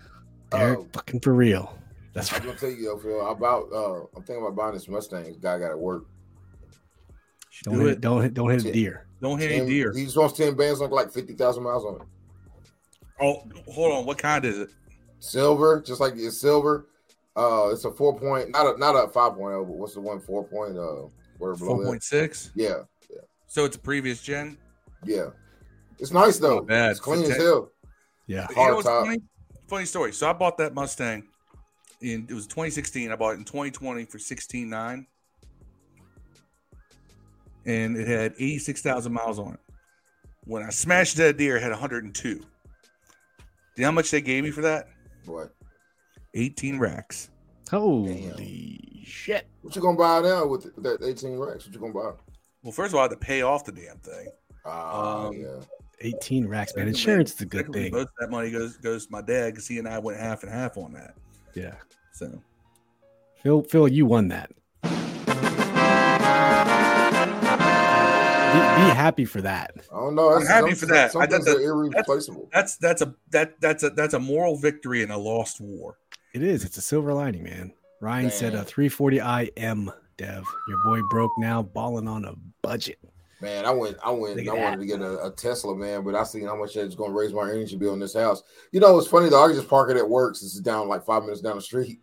Derek, fucking for real. That's right. I'm gonna tell you, though, Phil. I'm thinking about buying this Mustang. This guy got to work. Don't hit a deer. Don't hit any deer. He just wants 10 bands on like 50,000 miles on it. Oh, hold on. What kind is it? Silver, just like it's silver. It's a 4.0, not a 5.0, but what's the one 4.0? 4.6? Yeah. So it's a previous gen? Yeah. It's nice though. Not bad. It's clean as hell. Yeah. Hard top. Funny story. So I bought that Mustang in, it was 2016. I bought it in 2020 for $16,900. And it had 86,000 miles on it. When I smashed that deer, it had 102. Do you know how much they gave me for that? What? 18 racks. Holy shit. What you going to buy now with that 18 racks? What you going to buy? Well, first of all, I had to pay off the damn thing. 18 racks, man. Insurance is a good thing. Most of that money goes to my dad because he and I went half and half on that. Yeah. So. Phil, you won that. Be happy for that. Oh no, I'm happy for that. That's irreplaceable. That's a moral victory in a lost war. It is. It's a silver lining, man. Ryan said a 340i M Dev. Your boy broke now, balling on a budget. Man, I wanted to get a Tesla, man, but I seen how much it's going to raise my energy bill in this house. You know, it's funny though. I just park it at work since it's down like 5 minutes down the street.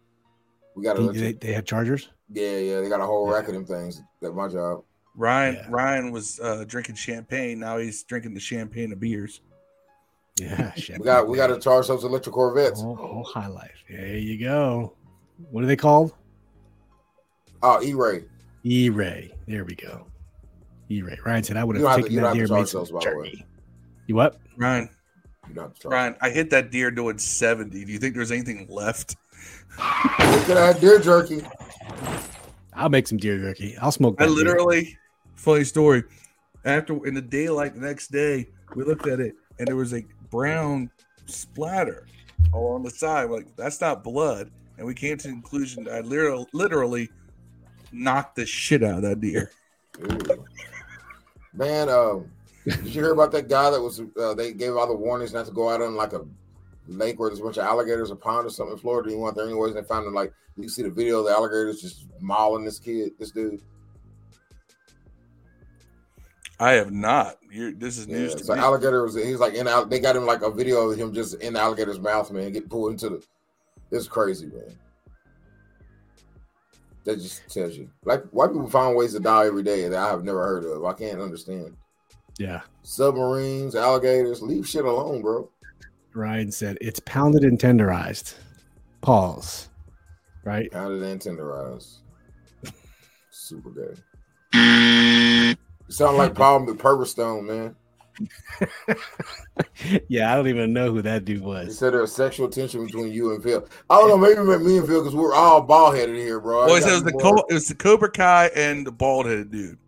We got they have chargers. Yeah, they got a whole rack of them things at my job. Ryan was drinking champagne. Now he's drinking the champagne of beers. Yeah, shit. We got to charge those electric Corvettes. Oh, high life. There you go. What are they called? Oh, E-Ray. E-Ray. There we go. E-Ray. Ryan said I would have taken that deer meat jerky. You what? Ryan. Ryan, I hit that deer doing 70. Do you think there's anything left? Look at that deer jerky. I'll make some deer jerky. I'll smoke that. I literally, deer. Funny story. After in the daylight the next day, we looked at it and there was a brown splatter all on the side. We're like, that's not blood. And we came to the conclusion that I literally knocked the shit out of that deer. Man, did you hear about that guy that was? They gave all the warnings not to go out on like a lake where there's a bunch of alligators, a pond or something in Florida. He went there anyways, and they found him. Like you see the video of the alligators just mauling this dude. I have not. This is news. Yeah, so alligator was. He's like in out. They got him like a video of him just in the alligator's mouth, man. Get pulled into the. It's crazy, man. That just tells you. Like white people find ways to die every day that I have never heard of. I can't understand. Yeah. Submarines, alligators, leave shit alone, bro. Ryan said it's pounded and tenderized. Pause. Right? Pounded and tenderized. Super gay. You sound like Paul the Purple Stone, man. Yeah, I don't even know who that dude was. He said there was sexual tension between you and Phil. I don't know, maybe me and Phil because we're all bald headed here, bro. Well, it was the Cobra Kai and the bald headed dude.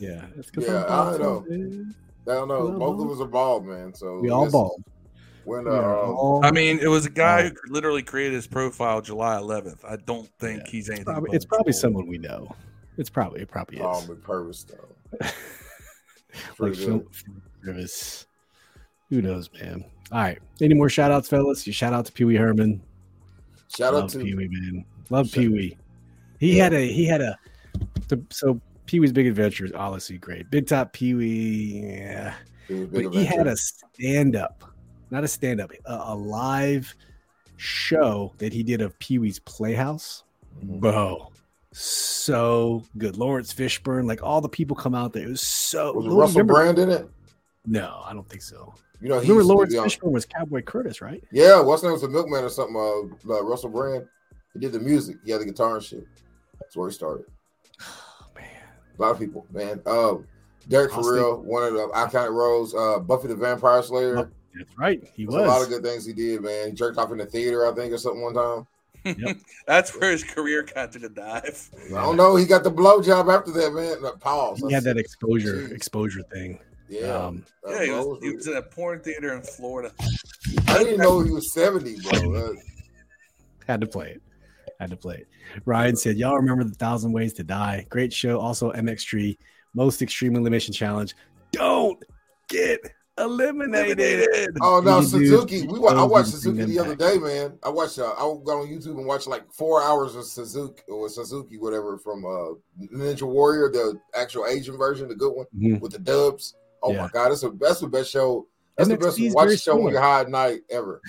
Yeah, I don't know. Both of us are bald, man. So we all bald. When I mean, it was a guy who literally created his profile July 11th. I don't think he's anything. It's probably someone we know. It probably is. Oh, but purpose though. Like Phil, who knows, man? All right. Any more shout outs, fellas? You shout out to Pee Wee Herman. Shout out to Pee Wee, man. Love Pee Wee. He had Pee Wee's Big Adventure is obviously great. Big Top Pee Wee. Yeah. But he had a a live show that he did of Pee Wee's Playhouse. Mm-hmm. Bro. So good. Lawrence Fishburne, like all the people come out there. It was so. Was Russell Brand in it? No, I don't think so. You know, Lawrence Fishburne was Cowboy Curtis, right? Yeah, what's his name was the Milkman or something. Russell Brand. He did the music. He had the guitar and shit. That's where he started. Oh man, a lot of people, man. Derek Farrell, one of the iconic roles. Buffy the Vampire Slayer. Oh, that's right. He was a lot of good things he did, man. He jerked off in the theater, I think, or something one time. Yep. That's where his career got to the dive. I don't know. He got the blowjob after that, man. Like, pause. He had that exposure thing. Yeah. He was in a porn theater in Florida. I didn't know he was 70, bro. Had to play it. Ryan said, y'all remember the 1,000 Ways to Die. Great show. Also, MX3, Most Extreme Elimination Challenge. Don't get eliminated. Oh no, Suzuki! I watched Suzuki the other day, man. I watched. I got on YouTube and watched like 4 hours of Suzuki, whatever, from Ninja Warrior, the actual Asian version, the good one with the dubs. Oh my God, that's the best show. That's the best watch show on your high at night ever.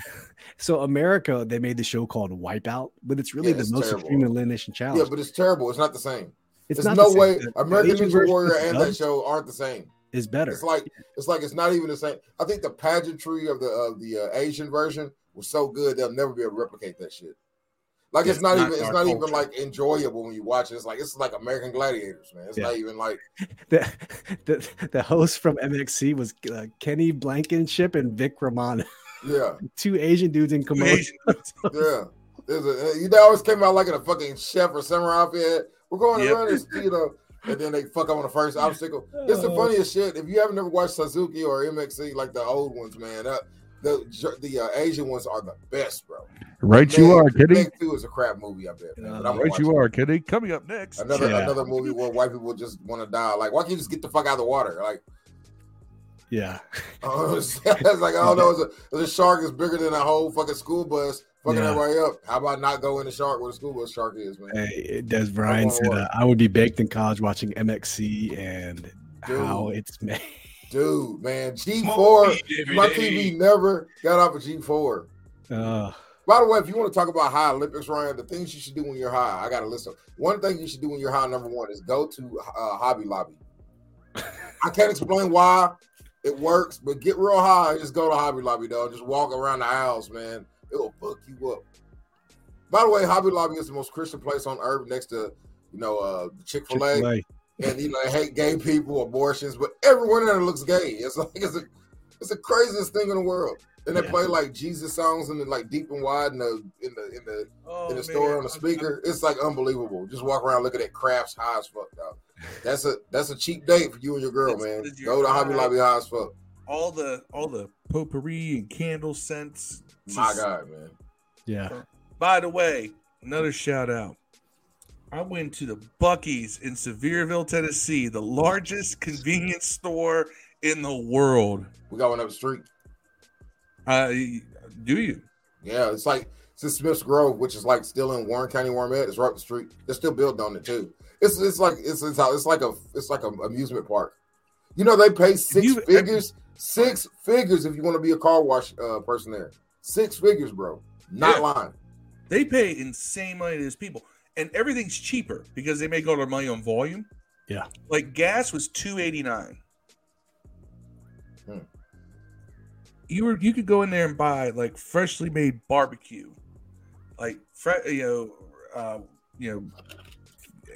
So America, they made the show called Wipeout, but it's really the Most Extreme Elimination Challenge. Yeah, but it's terrible. It's not the same. There's no way American Ninja Warrior and that show aren't the same. Is better. It's like it's not even the same. I think the pageantry of the Asian version was so good they'll never be able to replicate that shit. Like it's not even like enjoyable when you watch it. It's like American Gladiators, man. It's not even like the host from MXC was Kenny Blankenship and Vic Romano. Yeah, two Asian dudes in kimonos. Yeah, they always came out like in a fucking chef or samurai outfit. We're going to run this, you know. And then they fuck up on the first obstacle. It's the funniest shit. If you haven't ever watched Suzuki or MXC, like the old ones, man, the Asian ones are the best, bro. Right, man, you are, Kitty. Big 2 is a crap movie, I bet. Man, right, you are, Kitty. Coming up next, another movie where white people just want to die. Like, why can't you just get the fuck out of the water? Like, yeah, it's like I don't know. The shark is bigger than a whole fucking school bus. Fucking everybody up. How about not go in the shark where the school bus shark is, man? Hey, as Brian said, I would be baked in college watching MXC and how it's made. Dude, man, G4. My TV never got off of G4. By the way, if you want to talk about high Olympics, Ryan, the things you should do when you're high, I got to listen. One thing you should do when you're high, number one, is go to Hobby Lobby. I can't explain why. It works, but get real high and just go to Hobby Lobby, dog. Just walk around the aisles, man. It'll fuck you up. By the way, Hobby Lobby is the most Christian place on earth next to, you know, Chick-fil-A. And, you know, they hate gay people, abortions, but everyone there looks gay. It's like, it's the craziest thing in the world. And they play like Jesus songs and like Deep and Wide in the store on the speaker. It's like unbelievable. Just walk around looking at crafts high as fuck, dog. That's a cheap date for you and your girl, man. Go to Hobby Lobby high as fuck. All the potpourri and candle scents. My God, man. Yeah. By the way, another shout out. I went to the Buc-ee's in Sevierville, Tennessee, the largest convenience store in the world. We got one up the street. Do you? Yeah, it's Smiths Grove, which is like still in Warren County, Wilmette. It's right up the street. They're still building on it too. It's like a amusement park. You know they pay six figures if you want to be a car wash person there. 6 figures, bro. Not lying. They pay insane money to these people, and everything's cheaper because they make all their money on volume. Yeah, like gas was $2.89. You could go in there and buy like freshly made barbecue, like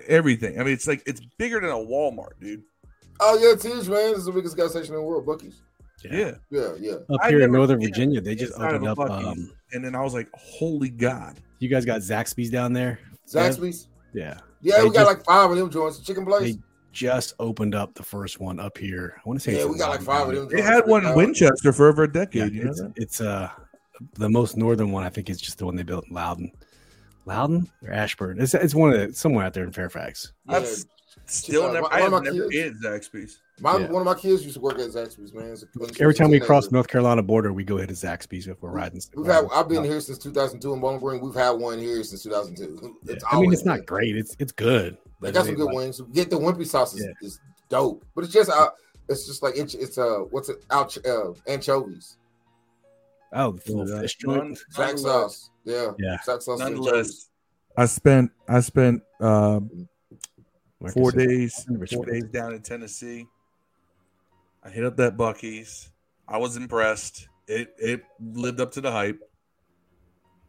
everything. I mean, it's like it's bigger than a Walmart, dude. Oh yeah, it is, man. It's the biggest gas station in the world, Buc-ee's. Yeah. Up here in Northern Virginia, they just opened up. And then I was like, "Holy God!" You guys got Zaxby's down there? Zaxby's? Yeah. We got like 5 of them joints. Chicken place. Just opened up the first one up here. I want to say we got like 5 of them. They had one in Winchester for over a decade. Yeah, it's the most northern one. I think it's just the one they built in Loudon or Ashburn. It's one of the, somewhere out there in Fairfax. I've never been to Zaxby's. One of my kids used to work at Zaxby's, man. Every time we cross North Carolina border, we go ahead to Zaxby's if we're riding. I've been here since 2002 in Bowling Green. We've had one here since 2002. Yeah. It's not great. It's good. They got some good wings. Get the wimpy sauce is dope, but it's anchovies. Oh, the little fish joint, sack sauce. Yeah. Sack sauce. Nonetheless, I spent 4 days down in Tennessee. I hit up that Buc-ee's. I was impressed. It lived up to the hype.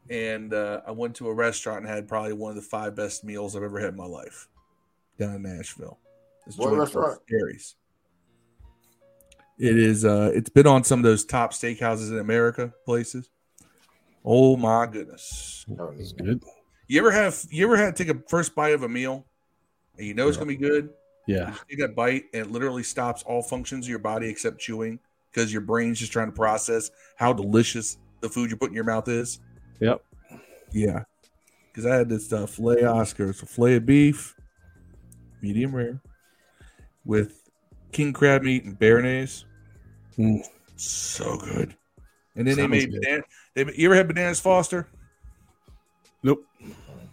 And I went to a restaurant and had probably one of the 5 best meals I've ever had in my life. Down in Nashville. What restaurant? Gary's. It is. It's been on some of those top steakhouses in America places. Oh my goodness! Oh, it's good. You ever had to take a first bite of a meal, and you know it's gonna be good. Yeah. You take that bite, and it literally stops all functions of your body except chewing because your brain's just trying to process how delicious the food you're putting in your mouth is. Yep. Yeah. Because I had this filet Oscar. It's a filet of beef. Medium rare with king crab meat and béarnaise. Mm. So good. And then you ever had Bananas Foster? Nope.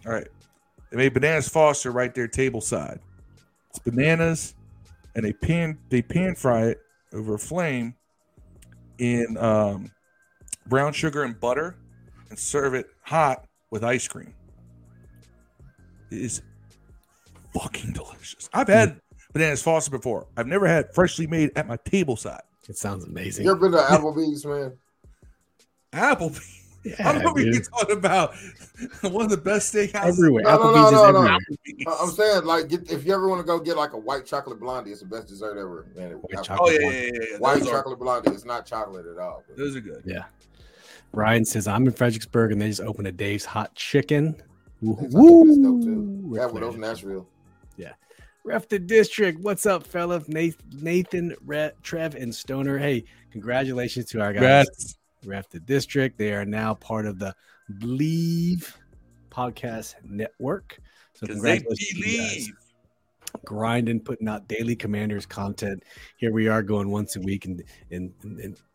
All right. They made Bananas Foster right there table side. It's bananas and they pan fry it over a flame in brown sugar and butter and serve it hot with ice cream. It is fucking delicious. I've had Bananas Foster before. I've never had freshly made at my table side. It sounds amazing. You ever been to Applebee's, man? Applebee's? Yeah, I don't know what you're talking about. One of the best steakhouses. Everywhere. No. I'm saying, like, if you ever want to go get, like, a white chocolate blondie, it's the best dessert ever. Man, yeah. White chocolate blondie. It's not chocolate at all. But those are good. Yeah. Ryan says, I'm in Fredericksburg, and they just opened a Dave's Hot Chicken. Woo! That one over Nashville. Yeah. Ref the district. What's up, fella? Nathan, Trev, and Stoner. Hey, congratulations to our guys. Ref the district. They are now part of the Believe Podcast Network. So congratulations, they believe. Grinding, putting out daily Commanders content. Here we are going once a week and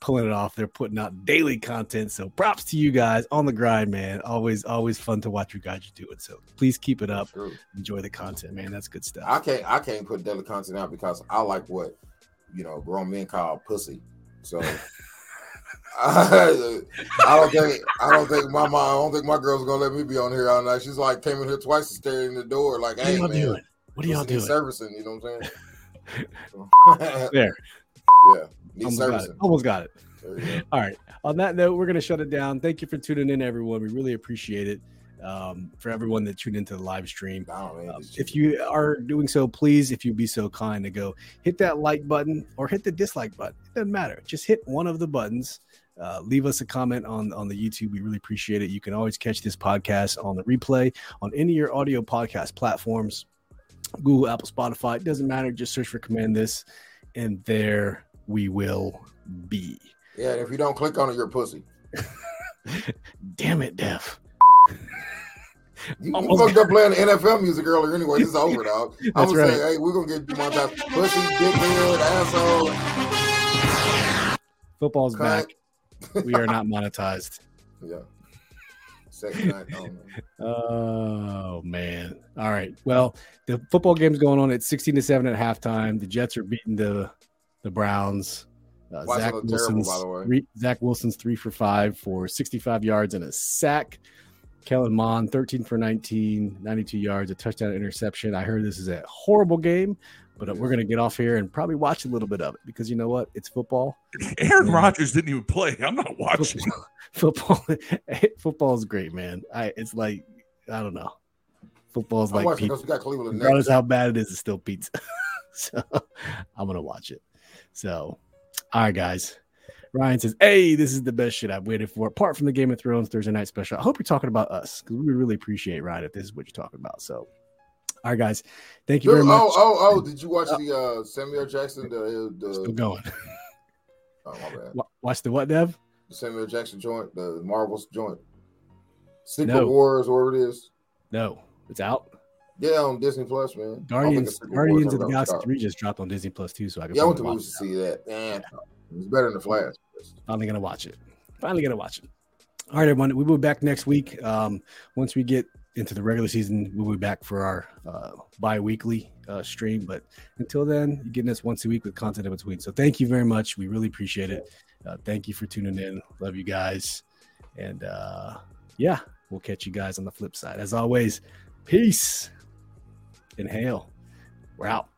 pulling it off. They're putting out daily content. So props to you guys on the grind, man. Always fun to watch you guys do it. So please keep it up. True. Enjoy the content, man. That's good stuff. I can't put daily content out because I like what, you know, grown men call pussy. So I don't think my girl's gonna let me be on here all night. She's like came in here twice and stared in the door like, hey, man. Doing? What are y'all doing? Servicing, you know what I'm saying? There. Yeah. Almost got it. All right. On that note, we're going to shut it down. Thank you for tuning in, everyone. We really appreciate it. For everyone that tuned into the live stream, if you are doing so, please, if you'd be so kind to go hit that like button or hit the dislike button. It doesn't matter. Just hit one of the buttons. Leave us a comment on the YouTube. We really appreciate it. You can always catch this podcast on the replay on any of your audio podcast platforms, Google, Apple, Spotify. It doesn't matter. Just search for Command This, and there we will be. Yeah, and if you don't click on it, you're a pussy. Damn it, Def. You fucked up playing NFL music earlier anyway. This is over, dog. I'm going to say, hey, we're going to get monetized. Pussy, dickhead, asshole. Football's back. We are not monetized. Yeah. Second night only. Oh, man. All right. Well, the football game's going on at 16-7 at halftime. The Jets are beating the Browns. Zach Wilson's 3-for-5 for 65 yards and a sack. Kellen Mond, 13 for 19, 92 yards, a touchdown interception. I heard this is a horrible game, but we're going to get off here and probably watch a little bit of it because you know what? It's football. Aaron Rodgers didn't even play. I'm not watching. Football is great, man. It's like, I don't know. Football is like pizza. Regardless how bad it is, it's still pizza. So I'm going to watch it. So, all right, guys. Ryan says, hey, this is the best shit I've waited for, apart from the Game of Thrones Thursday night special. I hope you're talking about us, because we really appreciate, Ryan, if this is what you're talking about. So, all right, guys. Thank you very much. Oh, did you watch the Samuel Jackson? Still going. Oh, my bad. Watch the what, Dev? The Samuel Jackson joint, the Marvel's joint. Secret Wars, whatever it is. No, it's out. Yeah, on Disney Plus, man. Guardians of the Galaxy 3 just dropped on Disney Plus, too, so I can I want to see that. Man. Yeah. It's better than the Flash. Finally going to watch it. All right, everyone. We will be back next week. Once we get into the regular season, we'll be back for our bi-weekly stream. But until then, you're getting us once a week with content in between. So thank you very much. We really appreciate it. Thank you for tuning in. Love you guys. And, we'll catch you guys on the flip side. As always, peace and hail. We're out.